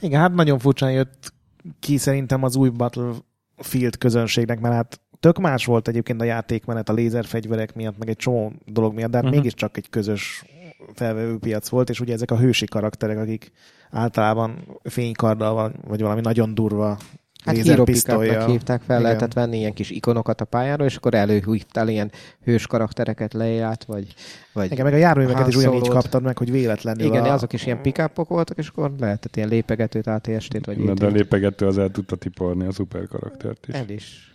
Igen, hát nagyon furcsán jött ki szerintem az új Battlefield közönségnek, mert hát tök más volt egyébként a játékmenet a lézerfegyverek miatt, meg egy csomó dolog miatt, de hát mégiscsak egy közös felvevőpiac volt, és ugye ezek a hősi karakterek, akik általában fénykarddal, vagy valami nagyon durva lézerpisztolyjal. Hát hívták fel, igen. Lehetett venni ilyen kis ikonokat a pályáról, és akkor előhívtál ilyen hős karaktereket leját, vagy igen, meg a járműveket is ugyanígy kaptad meg, hogy véletlenül. Igen, azok is ilyen pick-upok voltak, és akkor lehetett ilyen lépegetőt, ATS-t vagy ilyet. De a lépegető az el tudta tiporni a szuper karaktert is. El is.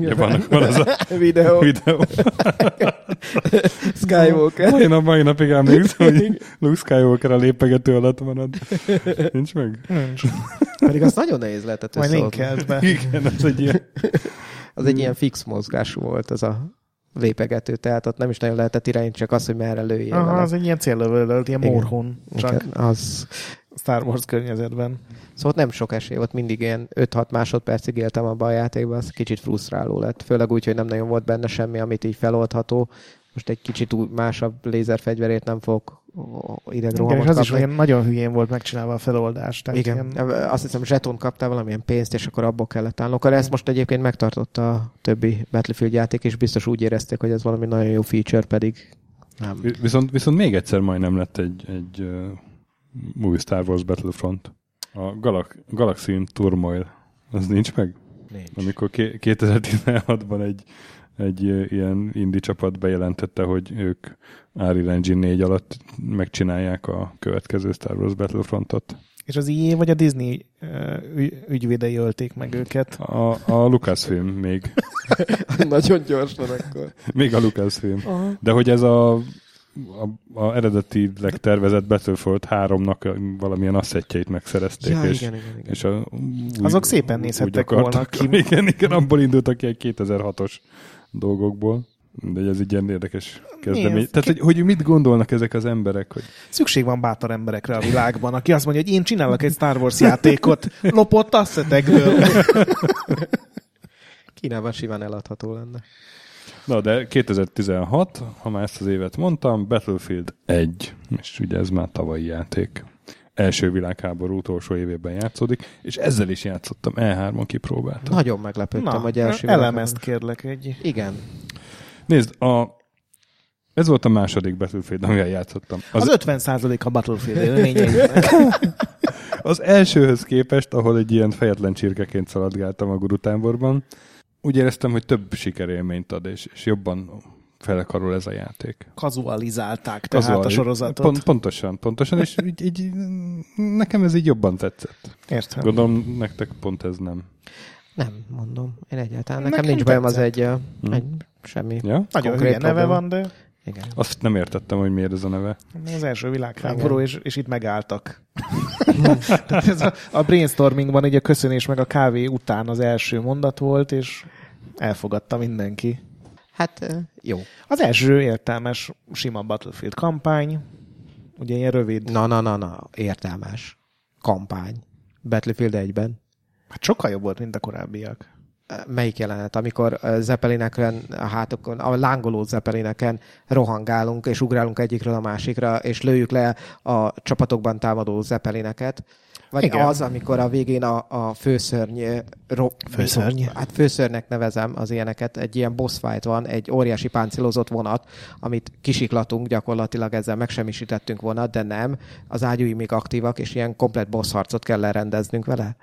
Ja, van az a videó. Skywalker. Én a mai napig emlékszem, hogy Luke Skywalker a lépegető alatt marad. Nincs meg? Nincs. Pedig az nagyon nehéz lehetett összeadni. Igen, az egy ilyen fix mozgású volt az a lépegető, tehát ott nem is nagyon lehetett irányítani, csak az, hogy merre lőjél. Aha, vele. Az egy ilyen céllövöldölt, ilyen morhon. Csak az Star Wars környezetben. Szóval nem sok esély volt, mindig ilyen 5-6 másodpercig éltem abban a játékban, az kicsit frusztráló lett. Főleg úgy, hogy nem nagyon volt benne semmi, amit így feloldható. Most egy kicsit úgy másabb lézerfegyverét nem fogok idegrohamot kapni. És az is nagyon hülyén volt megcsinálva a feloldás. Igen, ilyen... azt hiszem zsetont kaptál valamilyen pénzt, és akkor abból kellett állnok. Ezt most egyébként megtartotta a többi Battlefield játék, és biztos úgy érezték, hogy ez valami nagyon jó feature, pedig nem. Viszont még egyszer majdnem lett egy új Star Wars Battlefront. A Galaxian Turmoil. Az nincs meg? Nincs. Amikor 2016-ban egy ilyen indie csapat bejelentette, hogy ők Unreal Engine 4 alatt megcsinálják a következő Star Wars Battlefrontot. És az EA vagy a Disney ügyvédei ölték meg őket? A Lucasfilm még. Nagyon gyorsan akkor. Még a Lucasfilm. Aha. De hogy ez a eredetileg tervezett Battlefield 3-nak valamilyen asszettjeit megszerezték. Ja, és, igen. És azok szépen nézhettek volna ki. Igen, abból indultak ki egy 2006-os dolgokból. De ez egy ilyen érdekes kezdemény. Tehát, hogy mit gondolnak ezek az emberek? Hogy... szükség van bátor emberekre a világban, aki azt mondja, hogy én csinálok egy Star Wars játékot, lopott asszetekből. Kínában simán eladható lenne. Na, de 2016, ha már ezt az évet mondtam, Battlefield 1, és ugye ez már tavalyi játék. Első világháború utolsó évében játszódik, és ezzel is játszottam, E3-on kipróbáltam. Nagyon meglepődtem, hogy első világháború. Elemezt kérlek egy. Igen. Nézd, ez volt a második Battlefield, amivel játszottam. Az 50% a Battlefield élményeiben. Az elsőhöz képest, ahol egy ilyen fejetlen csirkeként szaladgáltam a gurutáborban, úgy éreztem, hogy több sikerélményt ad, és jobban felekarol ez a játék. Kazualizálták tehát a sorozatot. Pontosan, és így, nekem ez így jobban tetszett. Értem. Gondolom, nektek pont ez nem. Nem, mondom. Én egyáltalán. Nekem nincs bajom, az egy semmi. Ja? Nagyon hülye neve van, de... igen. Azt nem értettem, hogy miért ez a neve. Az első világháború, és itt megálltak. Tehát ez a brainstormingban így a köszönés meg a kávé után az első mondat volt, és elfogadta mindenki. Hát jó. Az első értelmes, sima Battlefield kampány, ugye ilyen rövid... Na, értelmes kampány. Battlefield 1-ben. Hát sokkal jobb volt, mint a korábbiak. melyik jelenet, amikor zeppelineken, a hátokon, a lángoló zeppelineken rohangálunk, és ugrálunk egyikről a másikra, és lőjük le a csapatokban támadó zeppelineket. Vagy igen. Az, amikor a végén a főszörny... Főszörny? Hát főszörnynek nevezem az ilyeneket. Egy ilyen boss fight van, egy óriási páncélozott vonat, amit kisiklatunk, gyakorlatilag ezzel megsemmisítettünk volna, de nem. Az ágyúi még aktívak, és ilyen komplet boss harcot kell lerendeznünk vele.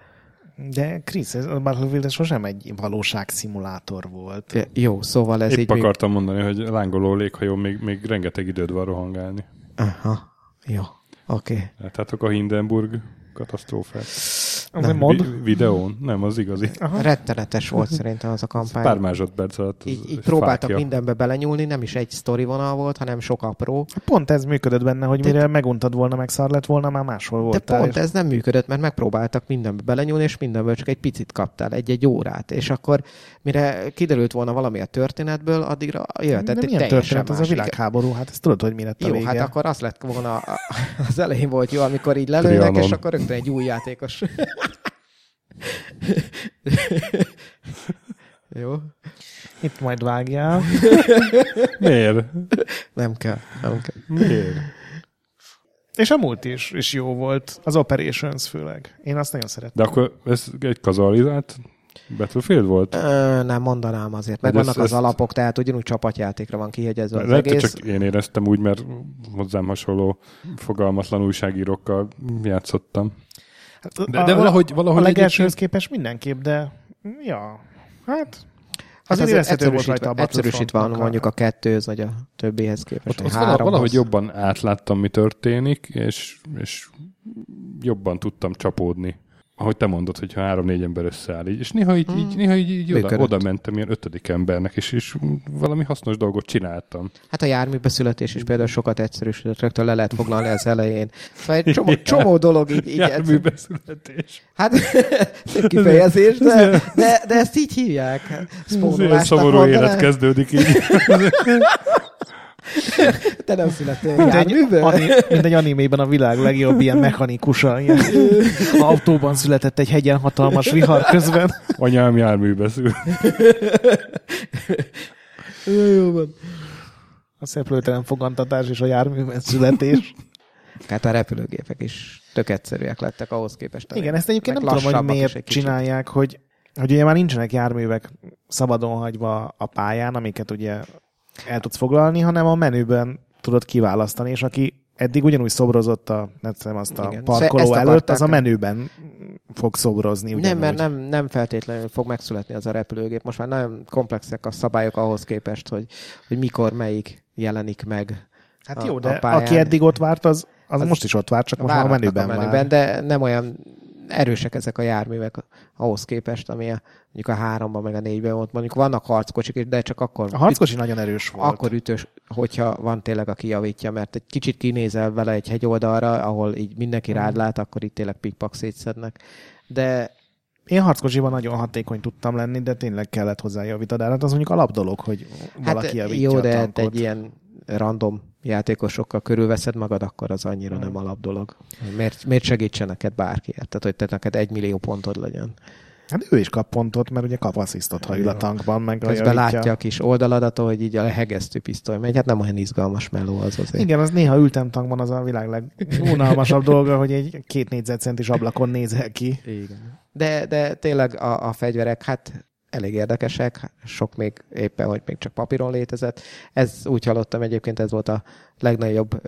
De Krisz, a Battlefield sosem egy valóságszimulátor volt. Jó, szóval ez épp így... Épp akartam mondani, hogy lángoló léghajó még rengeteg időd van rohangálni. Aha, jó, oké. Láttátok a Hindenburg katasztrófát? Az nem. Videón? Nem, az igazi. Aha. Rettenetes volt szerintem az a kampány. Pár másodperc alatt. Így próbáltak mindenbe belenyúlni, nem is egy sztorivonal volt, hanem sok apró. Pont ez működött benne, hogy mire meguntad volna, meg szar lett volna, már máshol voltál. De pont ez nem működött, mert megpróbáltak mindenbe belenyúlni, és mindenből csak egy picit kaptál, egy-egy órát. És akkor mire kiderült volna valami a történetből, addigra jöhetett egy teljesen történet, másik. Ez a világháború, hát ezt tudod, hogy mi lett a vége. Jó, hát akkor az lett volna, az elején volt jó, amikor így lelőnek, és akkor rögtön egy új játékos. Jó. Itt majd vágjál. Miért? Nem kell. Miért? És a múlt is jó volt. Az Operations főleg. Én azt nagyon szerettem. De akkor ez egy kazualizált Battlefield volt? Nem mondanám azért. Meg vannak az alapok, tehát ugyanúgy csapatjátékra van kihegyezve az egész. Csak én éreztem úgy, mert hozzám hasonló fogalmatlan újságírókkal játszottam. De valahogy a legelsőhöz képest mindenképp, de ja, hát azért érezhető volt rajta a Battlefront-ban. Van mondjuk a kettőhöz, vagy a többihez képest. Ott valahogy jobban átláttam, mi történik, és jobban tudtam csapódni. Ahogy te mondod, hogyha 3-4 ember összeáll. És néha így oda mentem ilyen 5. embernek, és valami hasznos dolgot csináltam. Hát a járműbeszületés is például sokat egyszerűsített, rögtön le lehet foglalni az elején. Szóval egy csomó dolog így járműbeszületés. Hát nem kifejezés, de ezt így hívják. Spónolásnak szomorú élet kezdődik így. Te nem születtél járműből? Mint egy animében a világ legjobb ilyen mechanikusa. Ilyen. Autóban született egy hegyen hatalmas vihar közben. Anyám járműbe szül. Jó van. A szeplőtelen fogantatás és a járműben születés. Hát a repülőgépek is tök egyszerűek lettek ahhoz képest. Igen, ezt egyébként nem tudom, hogy miért csinálják, hogy ugye már nincsenek járművek szabadon hagyva a pályán, amiket ugye el tudsz foglalni, hanem a menüben tudod kiválasztani, és aki eddig ugyanúgy szobrozott a parkoló előtt, az a menüben fog szobrozni. Ugyanúgy. Nem, mert nem feltétlenül fog megszületni az a repülőgép. Most már nagyon komplexek a szabályok ahhoz képest, hogy mikor melyik jelenik meg. Hát jó, de aki eddig ott várt, az most is ott várt, csak most már a menüben vár. De nem olyan erősek ezek a járművek ahhoz képest, ami mondjuk a 3-ban, meg a 4-ben volt. Mondjuk vannak harckocsik, de csak akkor... A harckocsi nagyon erős volt. Akkor ütős, hogyha van tényleg, aki javítja, mert egy kicsit kinézel vele egy hegyoldalra, ahol így mindenki rád lát, akkor itt tényleg pikpak szétszednek. De... Én harckocsiban nagyon hatékony tudtam lenni, de tényleg kellett hozzá javítani. Hát az mondjuk alapdolog, hogy valaki javítja jó, a tankot. Jó, de egy ilyen random játékosokkal körülveszed magad, akkor az annyira nem alapdolog. Miért segítsen neked bárki? Tehát, hogy te neked 1 millió pontod legyen. Hát ő is kap pontot, mert ugye kap asszisztot, ha ül a tankban, meg a közben javítja. Látja a kis oldaladat, hogy így a hegesztő pisztoly megy. Hát nem olyan izgalmas meló az azért. Igen, az néha ültem tankban, az a világ legunalmasabb dolga, hogy egy 2 négyzetcentis ablakon nézel ki. Igen. De tényleg a fegyverek, hát elég érdekesek, sok még éppen, hogy még csak papíron létezett. Ez úgy hallottam egyébként, ez volt a legnagyobb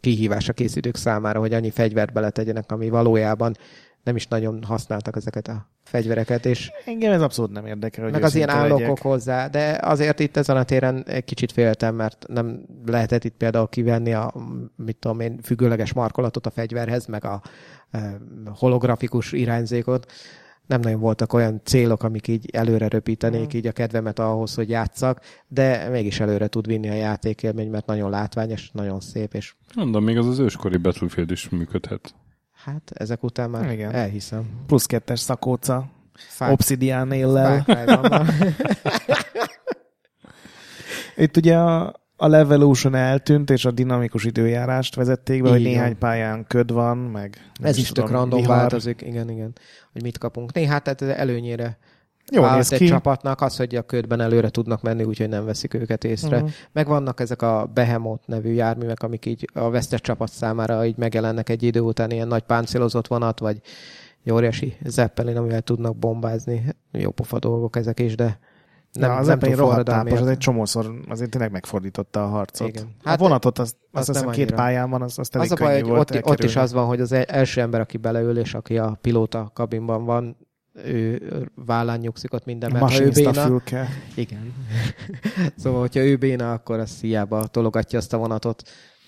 kihívás a készítők számára, hogy annyi fegyvert beletegyenek, ami valójában nem is nagyon használtak ezeket a fegyvereket. És engem ez abszolút nem érdekel, hogy meg az ilyen állókok hozzá, de azért itt ezen a téren egy kicsit féltem, mert nem lehetett itt például kivenni a függőleges markolatot a fegyverhez, meg a holografikus irányzékot. Nem nagyon voltak olyan célok, amik így előre röpítenék így a kedvemet ahhoz, hogy játsszak, de mégis előre tud vinni a játékélmény, mert nagyon látványos, nagyon szép. És... Mondom, még az őskori Battlefield is működhet. Hát ezek után már igen. Elhiszem. +2-es szakóca, Obsidian éllel. Itt ugye a Levolution eltűnt, és a dinamikus időjárást vezették be, igen. Hogy néhány pályán köd van, meg... Ez is tök random változik, igen, hogy mit kapunk. Néha, tehát előnyére Jó néz ki. Egy csapatnak az, hogy a ködben előre tudnak menni, úgyhogy nem veszik őket észre. Uh-huh. Meg vannak ezek a Behemoth nevű járművek, amik így a vesztes csapat számára így megjelennek egy idő után, ilyen nagy páncélozott vonat, vagy egy óriási Zeppelin, amivel tudnak bombázni. Jó pofa dolgok ezek is, de nem, az Zeppelin rohadt tápos, az egy csomószor azért tényleg megfordította a harcot. Igen. Hát a vonatot, azt hiszem két pályán van, azt elég könnyű volt elkerülni. Ott is az van, hogy az első ember, aki beleül, és aki a pilóta kabinban van, ő vállán nyugszik ott minden, mert ha ő béna... Igen. Szóval, hogyha ő béna, akkor az hiába tologatja azt a vonatot.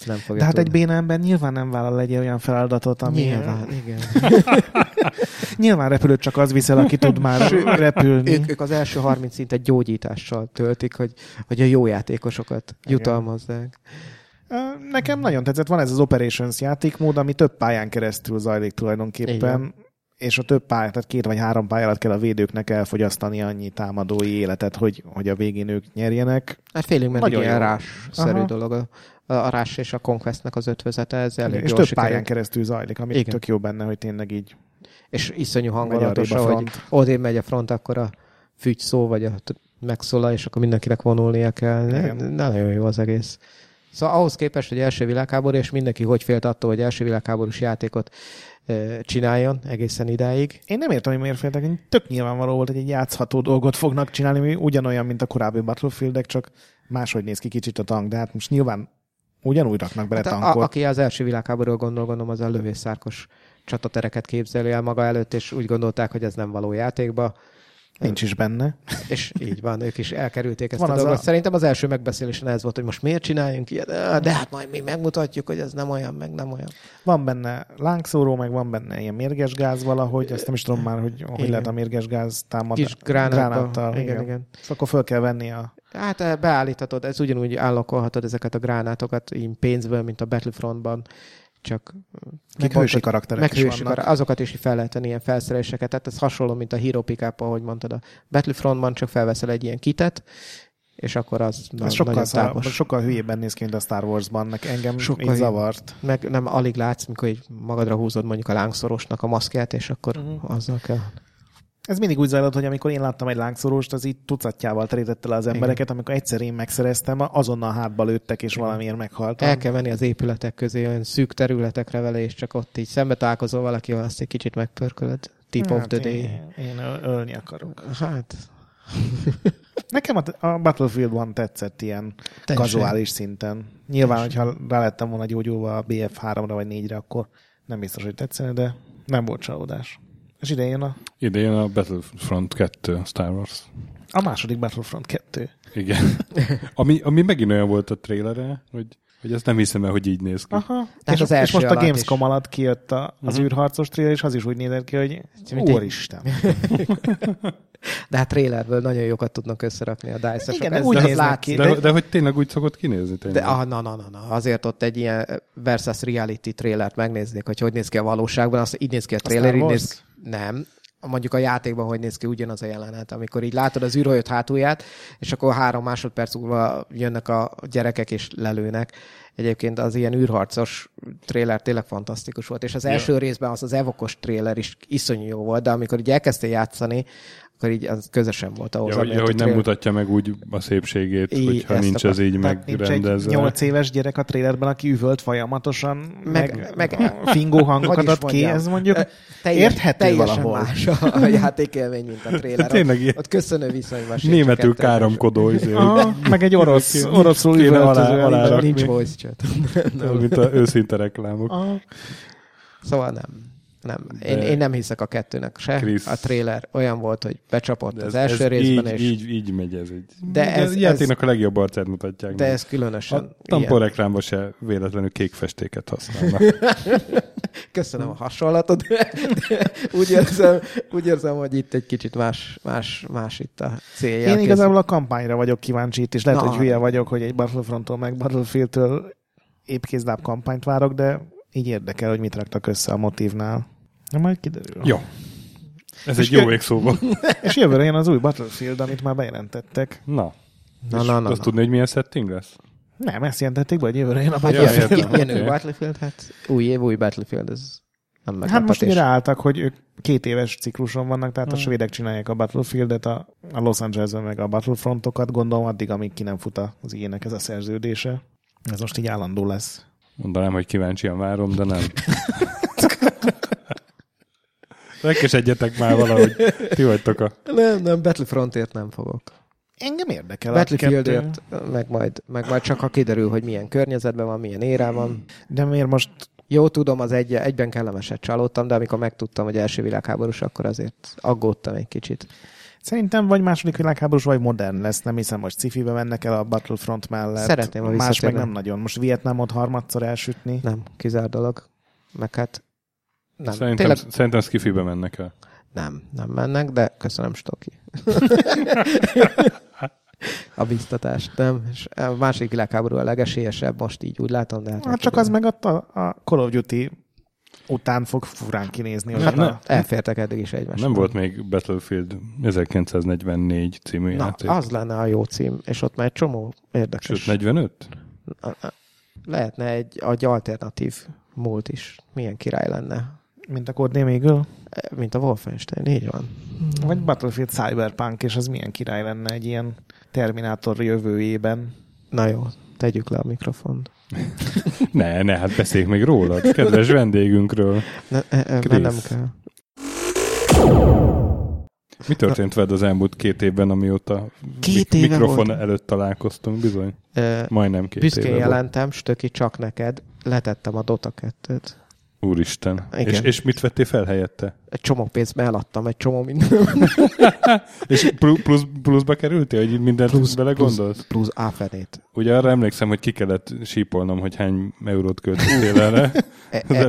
Nem fogja de hát tudni. Egy béna ember nyilván nem vállal egy olyan feladatot, ami... Nyilván, igen. Nyilván repülőt csak az viszel, aki tud már repülni. Ők az első 30 szintet gyógyítással töltik, hogy a jó játékosokat igen. jutalmazzák. Nekem nagyon tetszett. Van ez az Operations játékmód, ami több pályán keresztül zajlik tulajdonképpen. Igen. És a több pályát, tehát 2 vagy 3 pályát alatt kell a védőknek elfogyasztani annyi támadói életet, hogy a végén ők nyerjenek. Hát félig meddig ilyen rás-szerű dolog. A rás és a Conquest-nek az ötvözete, ez elég és több pályán keresztül zajlik, ami igen. tök jó benne, hogy tényleg így... És iszonyú hangulatos, ahogy odébb megy a front, akkor a fügy szó, vagy megszólal, és akkor mindenkinek vonulnia kell. Nagyon jó az egész. Szóval ahhoz képest, hogy első világháború, és mindenki hogy félt attól, hogy első világháborús játékot csináljon egészen idáig. Én nem értem, hogy miért féltek. Tök nyilvánvaló volt, hogy egy játszható dolgot fognak csinálni, ami ugyanolyan, mint a korábbi Battlefieldek, csak máshogy néz ki kicsit a tank, de hát most nyilván ugyanúgy raknak bele hát tankot. Aki az első világháborúról gondolom, az a lövészárkos csatatereket képzeli el maga előtt, és úgy gondolták, hogy ez nem való játékba. Nincs is benne. És így van, ők is elkerülték ezt a dolgot. Szerintem az első megbeszélésen ez volt, hogy most miért csináljunk ilyet, de hát majd mi megmutatjuk, hogy ez nem olyan, meg nem olyan. Van benne lángszóró, meg van benne ilyen mérges gáz valahogy, azt nem is tudom már, hogy lehet a mérges gáz támadni. Kis gránáttal. Igen. Szóval akkor föl kell venni a... Hát beállíthatod, ez ugyanúgy állokolhatod ezeket a gránátokat így pénzből, mint a Battlefrontban. Csak meghősi karakterek is vannak. Azokat is fel lehet tenni, ilyen felszereléseket. Tehát ez hasonló, mint a Hero Pickup, ahogy mondtad a Battlefrontban, csak felveszel egy ilyen kitet, és akkor az nagyon tápos. Sokkal hülyében néz ki, mint a Star Warsban. Engem így zavart. Meg nem alig látsz, mikor magadra húzod mondjuk a lángszorosnak a maszkját, és akkor azzal kell... Ez mindig úgy zajlott, hogy amikor én láttam egy lángszorost, az így tucatjával terítette le az embereket, igen. amikor egyszer én megszereztem, azonnal hátba lőttek, és igen. valamiért meghaltam. El kell menni az épületek közé, olyan szűk területekre vele, és csak ott így szembe találkozol valakivel, azt egy kicsit megpörkölöd. Tip hát of the day. Én ölni akarok. Hát... Nekem a Battlefield 1 tetszett ilyen kazuális szinten. Nyilván, hogyha rálettem volna gyógyulva a BF3-ra vagy 4-re, akkor nem biztos, hogy tetszene, de nem volt csalódás. És idején a Battlefront 2, Star Wars. A második Battlefront 2. Igen. Ami megint olyan volt a trailere, hogy ezt nem hiszem el, hogy így néz ki. Aha. És most a Gamescom alatt kijött az űrharcos trailer, és az is úgy nézett ki, hogy úristen. De hát trailerből nagyon jókat tudnak összerakni a DICE-osok. Igen, ez úgy néznek ki. De hogy tényleg úgy szokott kinézni. Tényleg. Na. Azért ott egy ilyen versus reality trailert megnéznék, hogy néz ki a valóságban. Azt így néz ki a trailer, így néz ki. Nem. Mondjuk a játékban hogy néz ki ugyanaz a jelenet, amikor így látod az űrhajót hátulját, és akkor 3 másodperc múlva jönnek a gyerekek és lelőnek. Egyébként az ilyen űrharcos trailer tényleg fantasztikus volt, és az első részben az evokos trailer is iszonyú jó volt, de amikor így elkezdtél játszani, akkor így az közösen volt ahhoz. Hogy nem mutatja meg úgy a szépségét, hogyha nincs ez így megrendezve. 8 éves gyerek a trailerben, aki üvölt folyamatosan, meg fingó hangokat ad ki, ez mondjuk érthető valahol. Teljesen más a játékélmény, mint a trailer. Ott köszönő viszonyban. Németül káromkodó. Meg egy oroszul üvölt alá. Nincs voice chat. Mint az őszinte reklámok. Szóval nem. Én nem hiszek a 2-nek se. Chris. A trailer olyan volt, hogy becsapott az első részben. Így megy ez. De ez játéknak a legjobb arcát mutatják. De ez különösen. A tamponreklámban se véletlenül kék festéket használnak. Köszönöm a hasonlatot. Úgy érzem, hogy itt egy kicsit más itt a célja. Én igazából a kampányra vagyok kíváncsi itt, és lehet, hogy hülye vagyok, hogy egy Battlefronttól meg Battlefieldtől épkézláb kampányt várok, de... Így érdekel, hogy mit raktak össze a motívnál. Na majd kiderül. Jó. Ez és egy jó végszóba. És jövőre jön az új Battlefield, amit már bejelentettek. Na. Azt tudni, hogy milyen setting lesz? Nem, ezt jelentették be, hogy jövőre jön a Battlefield. Ilyen új Battlefield, hát új év, új Battlefield. Ez nem meglepetés. Hát most mire álltak, hogy ők 2 éves cikluson vannak, tehát a svédek csinálják a Battlefieldet, a Los Angelesben meg a Battlefrontokat, gondolom addig, amíg ki nem fut az ilyenek ez a szerződése. Ez most így állandó lesz. Mondanám, hogy kíváncsian várom, de nem. Megkesedjetek már valahogy. Ti vagytok a... Nem, Battlefrontért nem fogok. Engem érdekel. Battlefieldért, meg majd csak ha kiderül, hogy milyen környezetben van, milyen érában. De miért most... Jó, tudom, az egyben kellemeset csalódtam, de amikor megtudtam, hogy első világháborús, akkor azért aggódtam egy kicsit. Szerintem vagy második világháborús, vagy modern lesz. Nem hiszem, most sci-fibe mennek el a Battlefront mellett. Szeretném, hogy más meg nem nagyon. Most Vietnámot harmadszor elsütni. Nem, kizár dolog. Meg hát... Nem. Szerintem sci-fibe mennek el. Nem mennek, de köszönöm, Stoki. A biztatást, nem? És a második világháború a legesélyesebb, most így úgy látom. De hát nem csak tudom. Az megadta a Call of Duty után fog furán kinézni. Hát elfértek eddig is egymást. Nem volt még Battlefield 1944 című játék. Az lenne a jó cím, és ott már egy csomó érdekes. Sőt, 45? Lehetne egy alternatív múlt is. Milyen király lenne. Mint a Codename Eagle? Mint a Wolfenstein, így van. Vagy Battlefield Cyberpunk, és az milyen király lenne egy ilyen Terminátor jövőjében. Na jó, tegyük le a mikrofont. ne, hát beszéljük még róla, kedves vendégünkről. Nem kell. Mi történt veled az elmúlt 2 évben, amióta mikrofon volt. Előtt találkoztunk, bizony? Majdnem 2 éve. Büszkén jelentem, Stöki, csak neked, letettem a Dota 2-t. Úristen. És mit vettél fel helyette? Egy csomó pénzbe eladtam, egy csomó minden. És pluszba kerültél, hogy mindent bele gondolsz? Plusz áfenét. Ugye arra emlékszem, hogy ki kellett sípolnom, hogy hány eurót költöttél erre.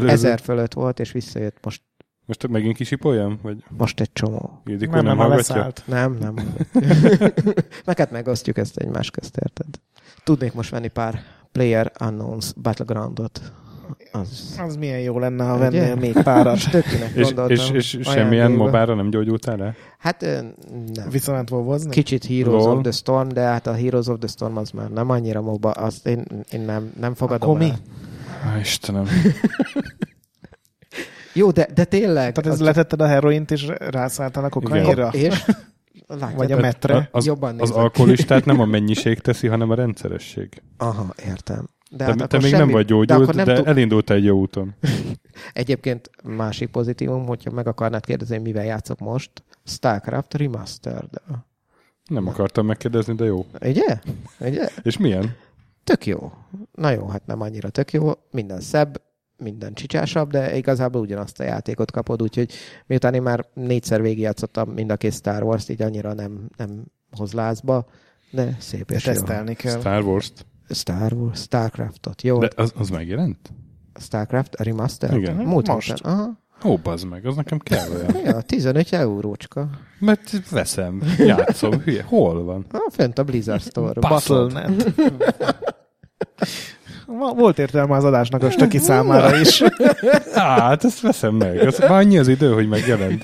1000 fölött volt, és visszajött most. Most megint kisípoljam? Vagy... Most egy csomó. Ildikó nem hallgatja? Nem. Meg hát megosztjuk ezt egymás közt, érted? Tudnék most venni pár PlayerUnknown's Battlegroundot. Az milyen jó lenne, ha vennél még párat. Stökinek gondoltam. És semmilyen mobára nem gyógyultál el? Hát nem. Viszont volvozni? Kicsit Heroes of the Storm, de hát a Heroes of the Storm az már nem annyira moba. Azt én nem fogadom. Akkor mi? Istenem. Jó, de tényleg. Tehát letetted a heroint, és rászálltál a kokainra? És? Vagy a metre. Az alkoholistát nem a mennyiség teszi, hanem a rendszeresség. Aha, értem. De hát te még nem vagy gyógyult, de elindultál egy jó úton. Egyébként másik pozitívum, hogyha meg akarnád kérdezni, mivel játszok most, Starcraft Remastered. Nem akartam megkérdezni, de jó. Ugye? És milyen? Tök jó. Na jó, hát nem annyira tök jó. Minden szebb, minden csicsásabb, de igazából ugyanazt a játékot kapod, úgyhogy miután én már 4-szer végigjátszottam mind a két Star Wars-t, így annyira nem hoz lázba, de szép és jó. Tesztelni kell. Star Wars, Starcraftot, jó? De az megjelent? Starcraft, a remaster? Igen, most. Aha. Ó, bazd meg, az nekem kell olyan. Ja, 15 eurócska. Mert veszem, játszom, hülye. Hol van? Fent a Blizzard Store. Battle.net. Volt értelme az adásnak a Stöki számára is. Hát, ezt veszem meg. Ez már annyi az idő, hogy megjelent.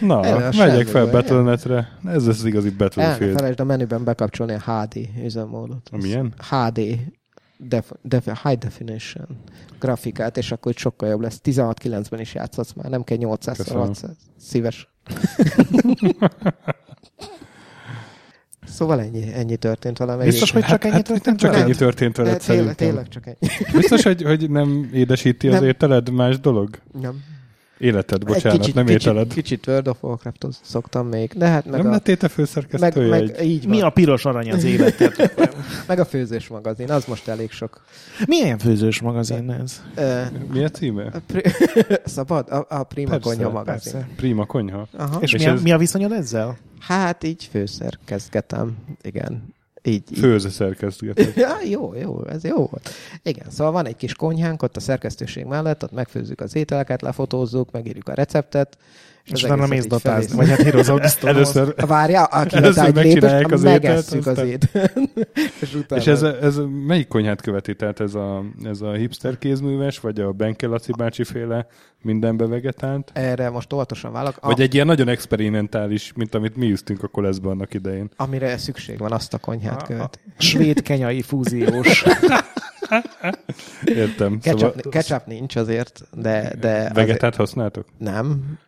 Na, megyek fel Battle.net-re. Ez az igazi Battlefield. Ne felejtsd a menüben bekapcsolni a HD üzemmódot. Milyen? HD. High Definition grafikát, és akkor sokkal jobb lesz. 16:9-ben is játszhatsz már, nem kell 800-600. Szíves. Szóval ennyi történt valami. Biztos, hogy csak ennyi történt veled? Csak ennyi történt veled, szerintem. Tényleg csak ennyi. Biztos, hogy nem édesíti az ételed más dolog? Nem. Életed, bocsánat, kicsit, nem ételed. Kicsit World of Warcraft-hoz szoktam még. De hát meg nem lettél te főszerkesztője? Mi a piros arany az életed? Meg a főzős magazin, az most elég sok. Milyen főzős magazin ez? Mi a címe? Szabad? A Prima konyha magazin. Persze. Prima konyha. Aha. És mi a viszonyod ezzel? Hát így főszerkesztgetem, igen. Főzőszerkesztgetek. Ja, jó, ez jó volt. Igen, szóval van egy kis konyhánk ott a szerkesztőség mellett, ott megfőzzük az ételeket, lefotózzuk, megírjuk a receptet. És utána mész datázni, vagy hát hírozok. Először megcsinálják az ételt. Megesszük az ételt. És ez melyik konyhát követi? Tehát ez a hipster kézműves, vagy a Benke Laci bácsi féle mindenbe vegetált? Erre most óvatosan válok. Vagy egy ilyen nagyon experimentális, mint amit mi üsztünk a koleszba annak idején. Amire szükség van, azt a konyhát követi. Svéd-kenyai fúziós. Értem. Ketchup nincs azért, de vegetát azért... használtok? Nem.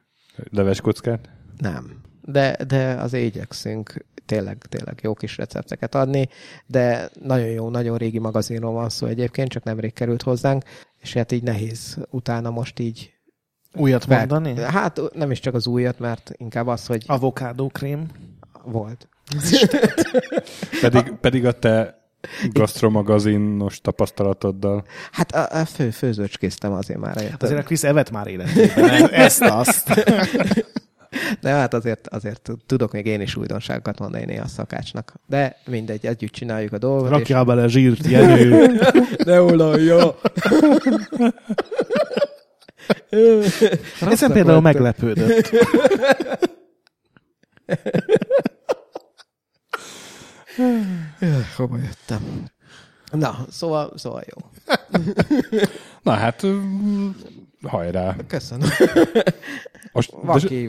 Leveskockát? Nem. De az igyekszünk tényleg jó kis recepteket adni, de nagyon jó, nagyon régi magazinról van szó egyébként, csak nemrég került hozzánk, és hát így nehéz utána most így újat mondani? Hát nem is csak az újat, mert inkább az, hogy... Avokádókrém? Volt. Pedig a te gasztromagazinos tapasztalatoddal. Hát a főzőcskéztem azért már. Hát azért a Krisz evett már életében. Ezt-azt. De hát azért tudok még én is újdonságokat mondani néha a szakácsnak. De mindegy, együtt csináljuk a dolgot. Rakjál és... bele zsírt, Jenő! Ne olajja! Ezen például meglepődött. Hova jöttem? Na, szóval jó. Na hát, hajrá. Köszönöm.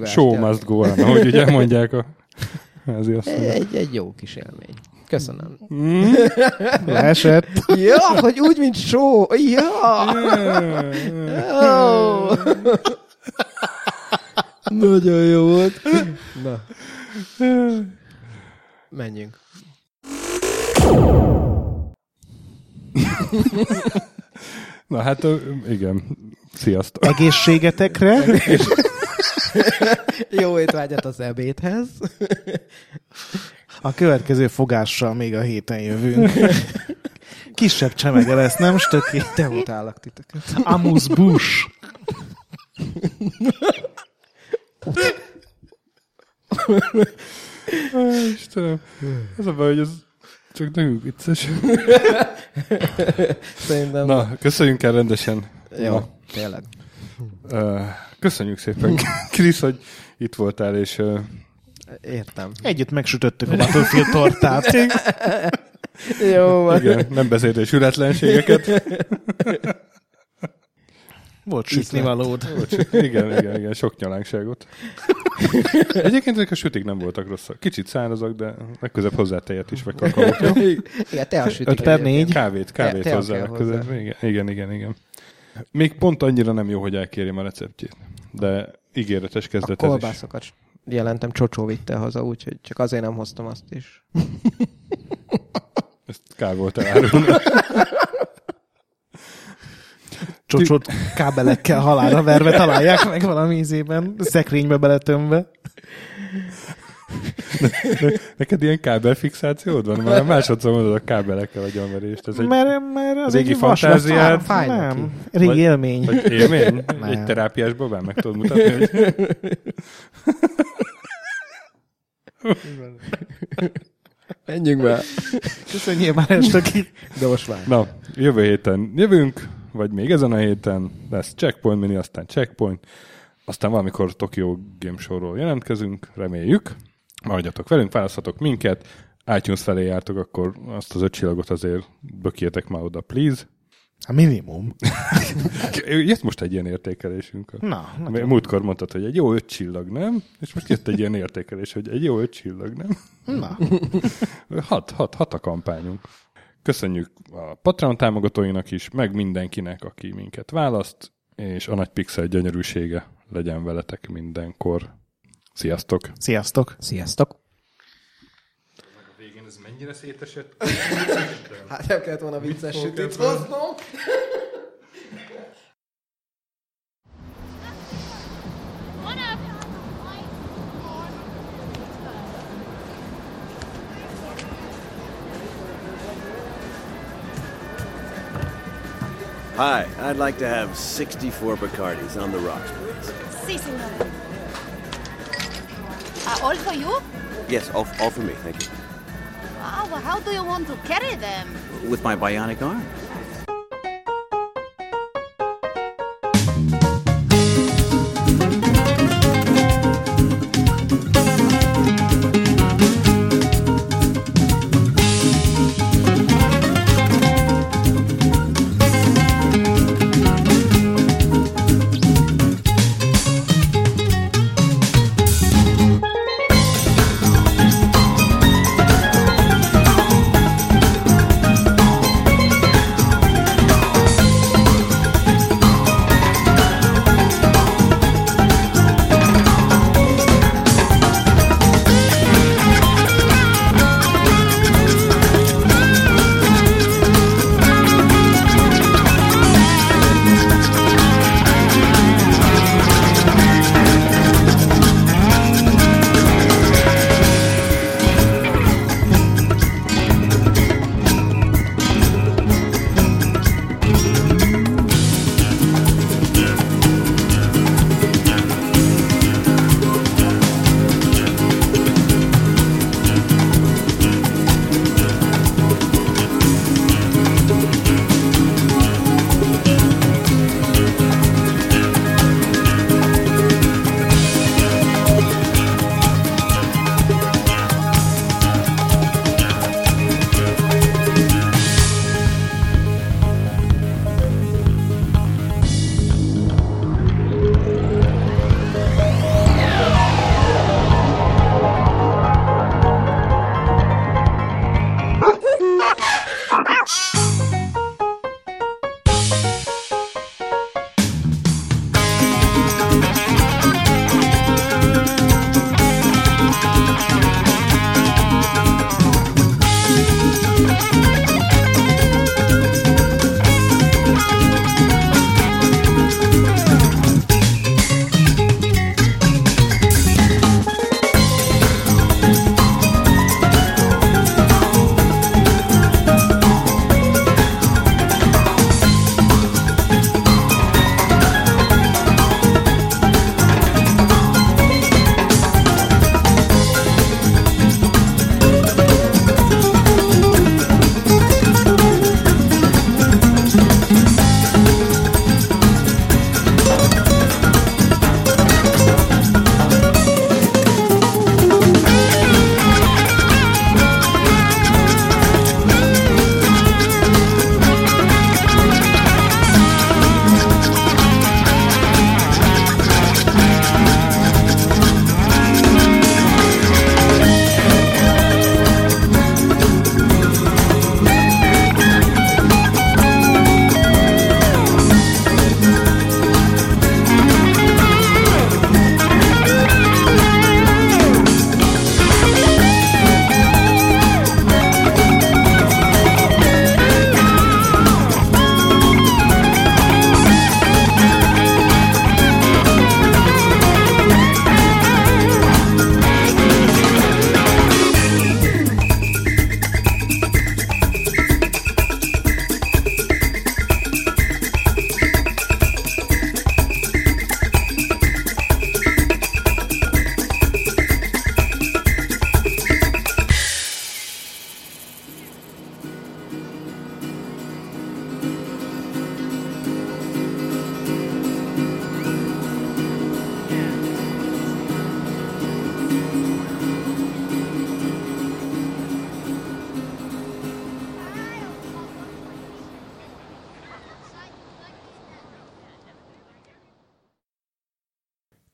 Show must go on, ahogy ugye mondják. Egy jó kis élmény. Köszönöm. Leesett. Ja, hogy úgy, mint show. Ja. Oh. Nagyon jó volt. Na. Menjünk. Na hát, igen. Sziasztok. Egészségetekre. Jó étvágyat az ebédhez. A következő fogással még a héten jövünk. Kisebb csemege lesz, nem stöki? Te utálak titeket. Amuse bouche. Istenem, az a baj, hogy ez csak nagyon vicces. Szerintem. Na, köszönjünk el rendesen. Jó, na. Tényleg. Köszönjük szépen, Krisz, hogy itt voltál, és... Értem. Együtt megsütöttük a Battlefield tortát. Jó van. Igen, nem beszélés ületlenségeket. Volt sütnivalód. Igen, sok nyalánkságot. Egyébként ezek a sütik nem voltak rosszak. Kicsit szárazak, de legközebb hozzá tejet is, meg kakaót. Igen, te a sütik. 5/4. Kávét hozzá legközebb. Igen. Még pont annyira nem jó, hogy elkérjem a receptjét, de ígéretes kezdet ez is. A kolbászokat jelentem, Csocsó vitte haza, úgyhogy csak azért nem hoztam azt is. Ezt kár volt elárulni. Csocsót kábelekkel halálra verve találják meg valami ízében, szekrénybe beletömve. Neked ilyen kábelfixációd van? Már másodszor mondod a kábelekkel a gyomverést. Ez egy régi fantáziád. Nem, régi élmény. Vagy élmény? Nem. Egy terápiás babán meg tudod mutatni, hogy... Menjünk be. Köszönjél már estökét. De most már. Na, jövő héten jövünk, vagy még ezen a héten lesz Checkpoint Mini, aztán Checkpoint, aztán valamikor Tokyo Game Show-ról jelentkezünk, reméljük. Maradjatok velünk, választhatok minket, iTunes felé jártok, akkor azt az 5 csillagot azért bökjétek már oda, please. A minimum. Jött most egy ilyen értékelésünk. Na. Múltkor mondtad, hogy egy jó 5 csillag, nem? És most jött egy ilyen értékelés, hogy egy jó 5 csillag, nem? Na. 6 a kampányunk. Köszönjük a Patreon támogatóinak is, meg mindenkinek, aki minket választ, és a nagy pixel gyönyörűsége legyen veletek mindenkor. Sziasztok! Sziasztok! Sziasztok! A végén ez mennyire szétesett? Hát nem kellett volna vicces sütőt hoznom! Hi, I'd like to have 64 Bacardis on the rocks, please. Si, senor. All for you? Yes, all for me, thank you. Wow, well, how do you want to carry them? With my bionic arm.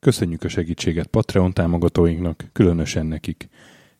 Köszönjük a segítséget Patreon támogatóinknak, különösen nekik.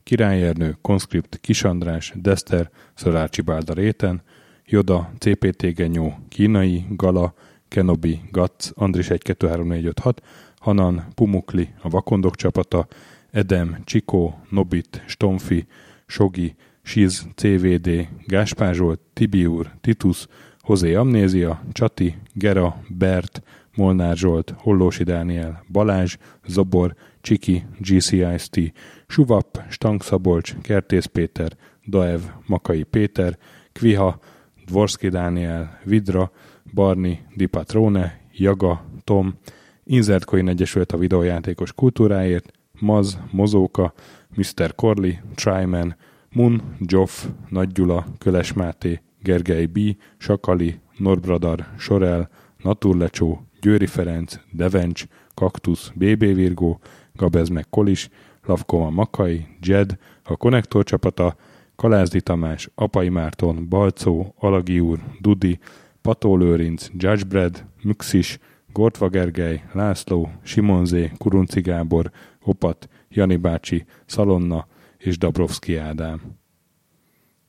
Király Ernő, Konszkript, Kis András, Dester, Szarácsi Bálda Réten, Joda, CPT Genyó, Kínai, Gala, Kenobi, Gatz, Andris 123456, Hanan, Pumukli, a Vakondok csapata, Edem, Csikó, Nobit, Stomfi, Sogi, Siz, CVD, Gáspár Zsolt, Tibiur, Titus, Hozé Amnézia, Csati, Gera, Bert, Molnár Zsolt, Hollósi Dániel, Balázs, Zobor, Csiki, GCIST, Suvap, Stank Szabolcs, Kertész Péter, Daev, Makai Péter, Kviha, Dvorszki Dániel, Vidra, Barni, Di Patrone, Jaga, Tom, Inzertkoin Egyesület a videójátékos kultúráért, Maz, Mozóka, Mr. Corley, Tryman, Mun, Joff, Nagy Gyula, Köles Máté, Gergely B, Sakali, Norbradar, Sorel, Naturlecsó, Győri Ferenc, Devencs, Kaktusz, BB Virgó, Gabez meg Kolis, Lavkoma Makai, Jed, a Konnektor csapata, Kalázdi Tamás, Apai Márton, Balcó, Alagi úr, Dudi, Pató Lőrinc, Judgebred, Müxis, Gortva Gergely, László, Simonzé, Kurunci Gábor, Opat, Jani bácsi, Szalonna és Dabrowski Ádám.